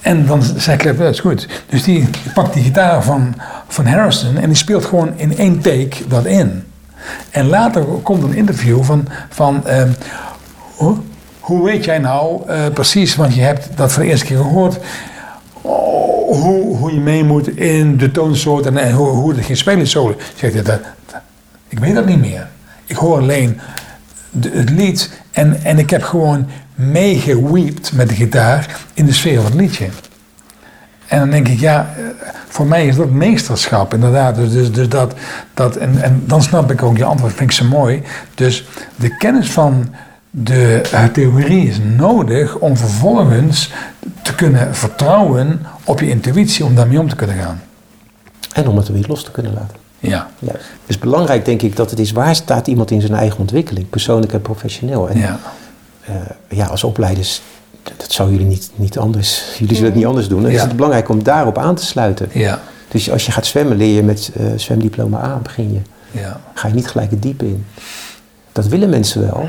En dan zei Clapton, dat is goed. Dus die pakt die gitaar van, van Harrison en die speelt gewoon in één take dat in. En later komt een interview van, van um, hoe, hoe weet jij nou uh, precies, want je hebt dat voor de eerste keer gehoord, oh, hoe, hoe je mee moet in de toonsoort en, en hoe, hoe het ging spelen solo. Zegt hij, dat, dat, ik weet dat niet meer. Ik hoor alleen de, het lied en, en ik heb gewoon meegeweept met de gitaar in de sfeer van het liedje. En dan denk ik, ja, voor mij is dat meesterschap, inderdaad. Dus, dus, dus dat, dat, en, en dan snap ik ook je antwoord, vind ik zo mooi. Dus de kennis van de uh, theorie is nodig om vervolgens te kunnen vertrouwen op je intuïtie, om daarmee om te kunnen gaan. En om het weer los te kunnen laten. Ja. Ja. Het is belangrijk, denk ik, dat het is waar staat iemand in zijn eigen ontwikkeling, persoonlijk en professioneel. En ja. Uh, ja, als opleiders, dat, dat zou jullie niet, niet anders, jullie zullen het niet anders doen. Dan ja. is het belangrijk om daarop aan te sluiten. Ja. Dus als je gaat zwemmen, leer je met uh, zwemdiploma A, begin je. Ja. Ga je niet gelijk het diep in. Dat willen mensen wel.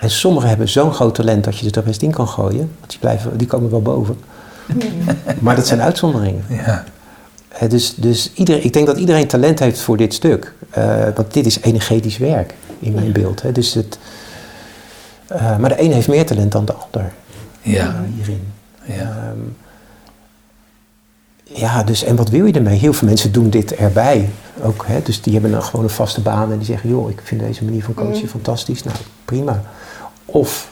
En sommigen hebben zo'n groot talent dat je er best in kan gooien. Want die, blijven, die komen wel boven. Ja. Maar dat zijn uitzonderingen. Ja. Uh, dus dus iedereen, ik denk dat iedereen talent heeft voor dit stuk. Uh, want dit is energetisch werk in mijn ja. beeld. Hè. Dus het... Uh, maar de een heeft meer talent dan de ander. Ja. Uh, hierin. Ja. Um, ja, dus en wat wil je ermee? Heel veel mensen doen dit erbij. Ook, hè, dus die hebben dan gewoon een vaste baan en die zeggen, joh, ik vind deze manier van coachen mm. fantastisch. Nou, prima. Of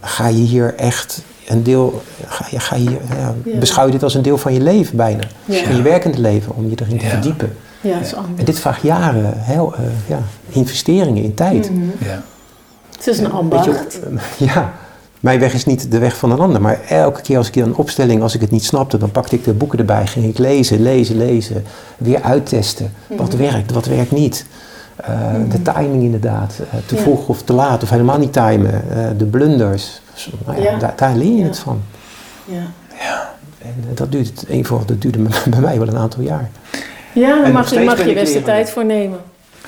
ga je hier echt een deel, ga je, ga je, ja, ja. beschouw je dit als een deel van je leven bijna. Ja. Van je werkende leven, om je erin te ja. verdiepen. Ja, dat is anders. En dit vraagt jaren, heel, uh, ja, investeringen in tijd. Mm-hmm. Ja. Het is een ambacht. Ja, mijn weg is niet de weg van een ander. Maar elke keer als ik een opstelling, als ik het niet snapte, dan pakte ik de boeken erbij. Ging ik lezen, lezen, lezen. Weer uittesten. Mm-hmm. Wat werkt, wat werkt niet. Uh, mm-hmm. De timing inderdaad. Uh, te ja. vroeg of te laat of helemaal niet timen. Uh, de blunders. Nou ja, ja. Daar, daar leer je ja. het van. Ja. Ja. En uh, dat, duurt, even, dat duurde bij mij wel een aantal jaar. Ja, daar mag, mag je best de tijd voor nemen.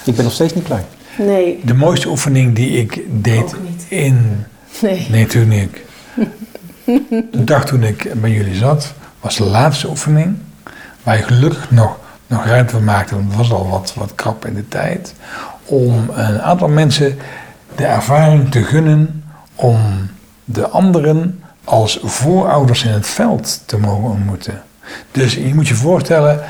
Ik ben nog steeds niet klaar. Nee. De mooiste oefening die ik deed in... Nee. Nee, toen ik... De dag toen ik bij jullie zat, was de laatste oefening. Waar je gelukkig nog, nog ruimte voor maakte, want het was al wat, wat krap in de tijd. Om een aantal mensen de ervaring te gunnen om de anderen als voorouders in het veld te mogen ontmoeten. Dus je moet je voorstellen...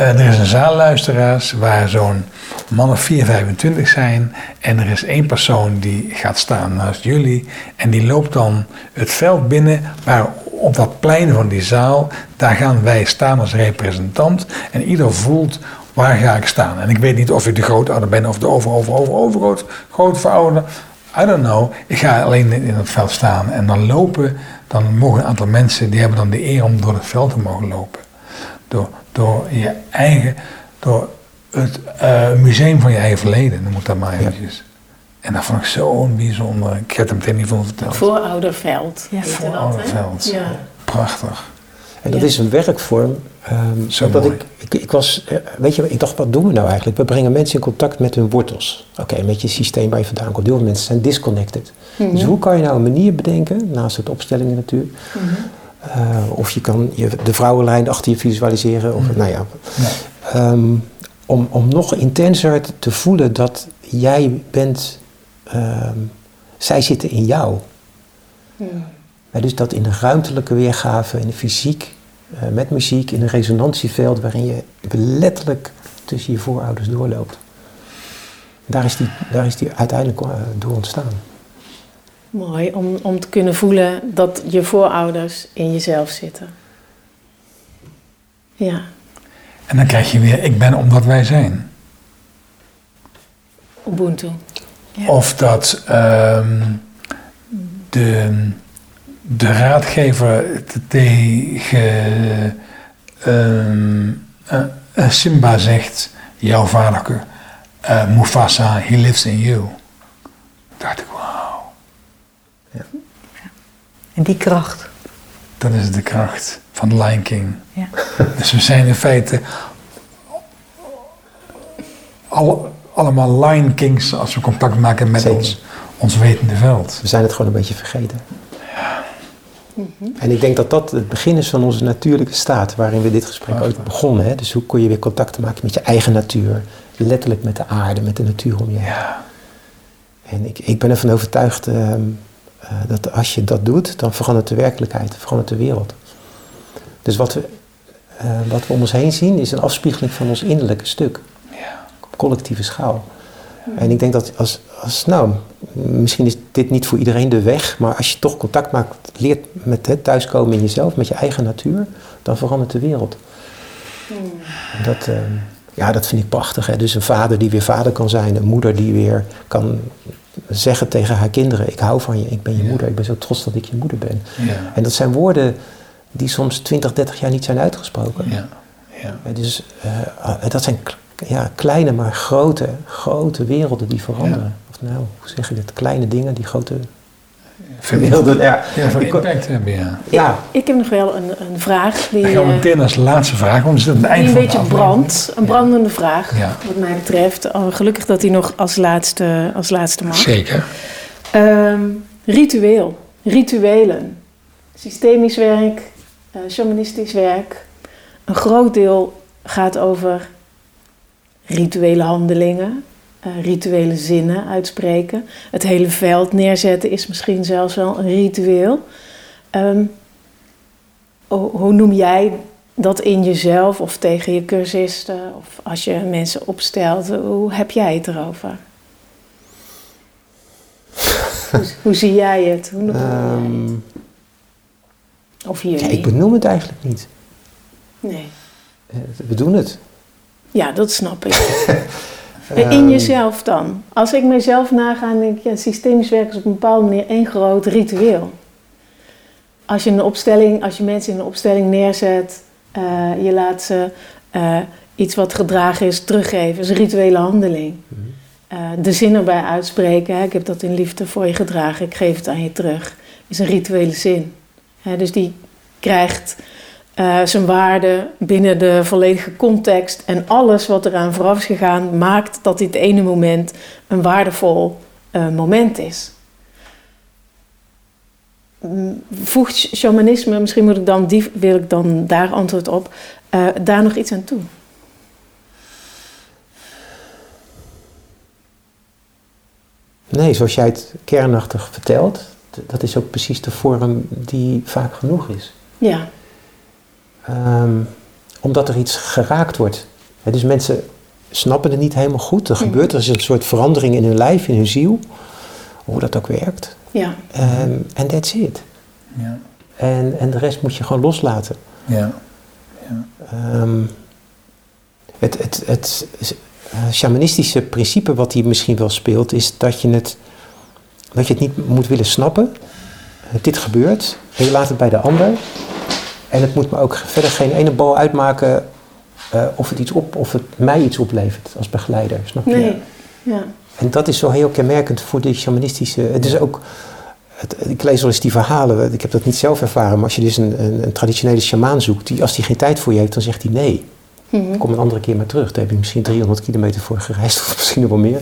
Uh, er is een zaalluisteraars waar zo'n man of vier, vijfentwintig zijn. En er is één persoon die gaat staan naast jullie. En die loopt dan het veld binnen. Maar op dat plein van die zaal, daar gaan wij staan als representant. En ieder voelt, waar ga ik staan? En ik weet niet of ik de grootouder ben of de over, over, over, over grootouder. I don't know. Ik ga alleen in het veld staan. En dan lopen, dan mogen een aantal mensen, die hebben dan de eer om door het veld te mogen lopen. Door, door je eigen, door het uh, museum van je eigen verleden, noem ik dat maar eventjes. Ja. En dat vond ik zo'n bijzonder, ik heb het meteen niet van verteld. Voorouderveld. Ja, Voorouderveld, ja. Prachtig. En dat ja. is een werkvorm. Um, zo mooi. Ik, ik, ik, was, weet je, ik dacht, wat doen we nou eigenlijk? We brengen mensen in contact met hun wortels. Oké, okay, met je systeem waar je vandaan komt. Heel veel mensen zijn disconnected. Mm-hmm. Dus hoe kan je nou een manier bedenken, naast het opstellingen natuurlijk... Mm-hmm. Uh, of je kan je, de vrouwenlijn achter je visualiseren. Of, nou ja, ja. Um, om, om nog intenser te voelen dat jij bent... Um, zij zitten in jou. Ja. Uh, dus dat in de ruimtelijke weergave, in de fysiek, uh, met muziek, in een resonantieveld... waarin je letterlijk tussen je voorouders doorloopt. Daar is die, daar is die uiteindelijk uh, door ontstaan. Mooi, om, om te kunnen voelen dat je voorouders in jezelf zitten. Ja. En dan krijg je weer, ik ben omdat wij zijn. Ubuntu. Ja. Of dat uh, de, de raadgever tegen uh, uh, Simba zegt, jouw vader, uh, Mufasa, he lives in you. Dacht ik, wauw. Ja. Ja. En die kracht. Dat is de kracht van de Lion King. Ja. Dus we zijn in feite alle, allemaal Lion Kings als we contact maken met ons, ons wetende veld. We zijn het gewoon een beetje vergeten. Ja. Mm-hmm. En ik denk dat dat het begin is van onze natuurlijke staat, waarin we dit gesprek Prachtig. ooit begonnen. Hè? Dus hoe kun je weer contact maken met je eigen natuur, letterlijk met de aarde, met de natuur om je heen. Ja. En ik, ik ben ervan overtuigd uh, uh, dat als je dat doet, dan verandert de werkelijkheid, verandert de wereld. Dus wat we, uh, wat we om ons heen zien is een afspiegeling van ons innerlijke stuk. Ja. Op collectieve schaal. Ja. En ik denk dat als, als, nou, misschien is dit niet voor iedereen de weg, maar als je toch contact maakt, leert met het thuiskomen in jezelf, met je eigen natuur, dan verandert de wereld. Ja. En dat, uh, ja, dat vind ik prachtig. Hè? Dus een vader die weer vader kan zijn, een moeder die weer kan zeggen tegen haar kinderen, ik hou van je, ik ben je ja. moeder, ik ben zo trots dat ik je moeder ben. Ja. En dat zijn woorden die soms twintig, dertig jaar niet zijn uitgesproken. Ja, ja. Dus uh, dat zijn ja, kleine, maar grote, grote werelden die veranderen. Ja. Of nou, hoe zeg je dat? Kleine dingen die grote veel werelden. Ja, ja, veel impact ik, hebben, ja. ja. Ik heb nog wel een, een vraag. Die, dan gaan we meteen als laatste vraag, want is het een einde van een beetje brand, een brandende ja. vraag, ja. wat mij betreft. Oh, gelukkig dat hij nog als laatste, als laatste mag. Zeker. Um, ritueel, rituelen, systemisch werk. Uh, shamanistisch werk. Een groot deel gaat over rituele handelingen, uh, rituele zinnen uitspreken. Het hele veld neerzetten is misschien zelfs wel een ritueel. Um, ho- hoe noem jij dat in jezelf of tegen je cursisten of als je mensen opstelt? Hoe heb jij het erover? hoe, hoe zie jij het? Hoe noem jij um... het? Of jullie. Ja, ik benoem het eigenlijk niet. Nee. We doen het. Ja, dat snap ik. um, In jezelf dan. Als ik mezelf naga, denk ik, ja, systemisch werk is op een bepaalde manier één groot ritueel. Als je, een opstelling, als je mensen in een opstelling neerzet, uh, je laat ze uh, iets wat gedragen is teruggeven, is een rituele handeling. Mm-hmm. Uh, de zin erbij uitspreken, hè, ik heb dat in liefde voor je gedragen, ik geef het aan je terug, is een rituele zin. He, dus die krijgt uh, zijn waarde binnen de volledige context. En alles wat eraan vooraf is gegaan, maakt dat dit ene moment een waardevol uh, moment is. Voegt shamanisme, misschien moet ik dan, die, wil ik dan daar antwoord op, uh, daar nog iets aan toe? Nee, zoals jij het kernachtig vertelt, dat is ook precies de vorm die vaak genoeg is. Ja. Um, omdat er iets geraakt wordt. He, dus mensen snappen het niet helemaal goed. Er mm. gebeurt er is een soort verandering in hun lijf, in hun ziel. Hoe dat ook werkt. Ja. En um, that's it. Ja. En, en de rest moet je gewoon loslaten. Ja. Ja. Um, het, het, het, het shamanistische principe wat hier misschien wel speelt, is dat je het... Dat je het niet moet willen snappen. Dit gebeurt. En je laat het bij de ander. En het moet me ook verder geen ene bal uitmaken uh, of, het iets op, of het mij iets oplevert als begeleider. Snap je? Nee. Ja. En dat is zo heel kenmerkend voor die shamanistische... Het is ook... Het, ik lees wel eens die verhalen. Ik heb dat niet zelf ervaren. Maar als je dus een, een, een traditionele shamaan zoekt, die, als die geen tijd voor je heeft, dan zegt hij nee. Mm-hmm. Kom een andere keer maar terug. Daar heb je misschien driehonderd kilometer voor gereisd. Of misschien wel meer.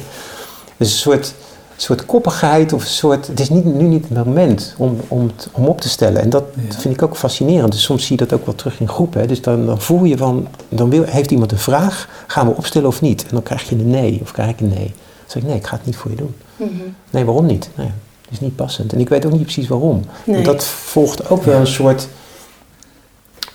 Dus een soort... Een soort koppigheid of een soort... Het is niet, nu niet het moment om, om, het, om op te stellen. En dat ja. vind ik ook fascinerend. Dus soms zie je dat ook wel terug in groepen. Dus dan, dan voel je van... Dan wil, heeft iemand een vraag. Gaan we opstellen of niet? En dan krijg je een nee. Of krijg ik een nee. Dan zeg ik nee, ik ga het niet voor je doen. Mm-hmm. Nee, waarom niet? Nee, het is niet passend. En ik weet ook niet precies waarom. Nee. En dat volgt ook wel een soort...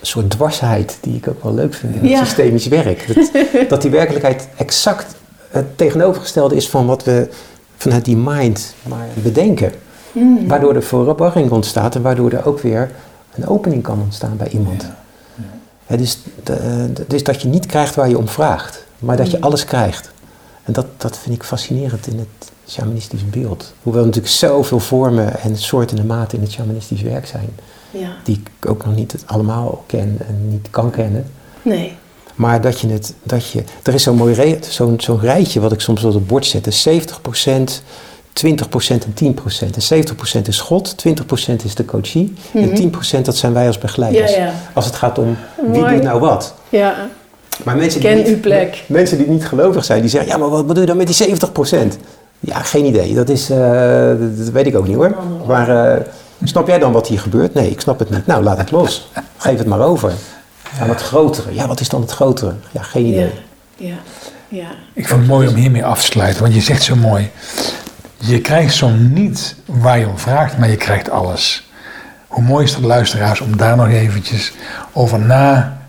soort dwarsheid die ik ook wel leuk vind in ja. het systemisch werk. Dat, dat die werkelijkheid exact het tegenovergestelde is van wat we vanuit die mind maar bedenken. Mm. Waardoor er verwarring ontstaat en waardoor er ook weer een opening kan ontstaan bij iemand. Ja. Ja. Het is, de, de, dus dat je niet krijgt waar je om vraagt, maar dat je mm. alles krijgt. En dat, dat vind ik fascinerend in het shamanistisch beeld. Hoewel natuurlijk zoveel vormen en soorten en maten in het shamanistisch werk zijn. Ja. Die ik ook nog niet allemaal ken en niet kan kennen. Nee. Maar dat je het, dat je, er is zo'n mooi re, zo'n, zo'n rijtje wat ik soms op het bord zet. zeventig procent, twintig procent en tien procent. En zeventig procent is God, twintig procent is de coachie. Mm-hmm. En tien procent dat zijn wij als begeleiders. Ja, ja. Als het gaat om wie mooi. doet nou wat. Ja. Maar mensen die, niet, uw plek. mensen die niet gelovig zijn, die zeggen, ja, maar wat, wat doe je dan met die zeventig procent? Ja, geen idee. Dat is, uh, dat weet ik ook niet hoor. Maar uh, snap jij dan wat hier gebeurt? Nee, ik snap het niet. Nou, laat het los. Geef het maar over. Aan het grotere. Ja, wat is dan het grotere? Ja, geen idee. Ja. Ja. Ja. Ik vond het mooi om hiermee af te sluiten, want je zegt zo mooi. Je krijgt soms niet waar je om vraagt, maar je krijgt alles. Hoe mooi is dat, luisteraars, om daar nog eventjes over na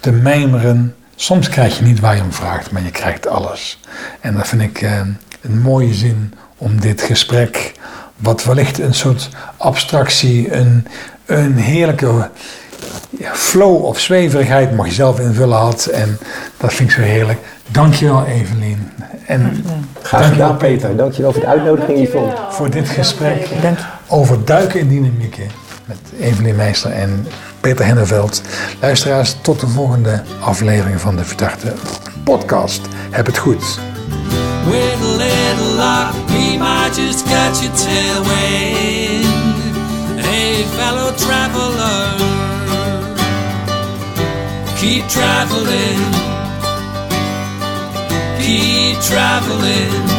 te mijmeren. Soms krijg je niet waar je om vraagt, maar je krijgt alles. En dat vind ik eh, een mooie zin om dit gesprek, wat wellicht een soort abstractie, een, een heerlijke flow of zweverigheid, mag je zelf invullen had. En dat vind ik zo heerlijk. Dankjewel, Evelien. En graag gedaan, Peter. Dankjewel voor de uitnodiging, Yvonne. Voor dit gesprek over duiken in dynamieken met Evelien Meinster en Peter Henneveld. Luisteraars, tot de volgende aflevering van de Vidachte Podcast. Heb het goed. With a little luck, we might just catch a tailwind. Hey, fellow traveler, keep traveling, keep traveling.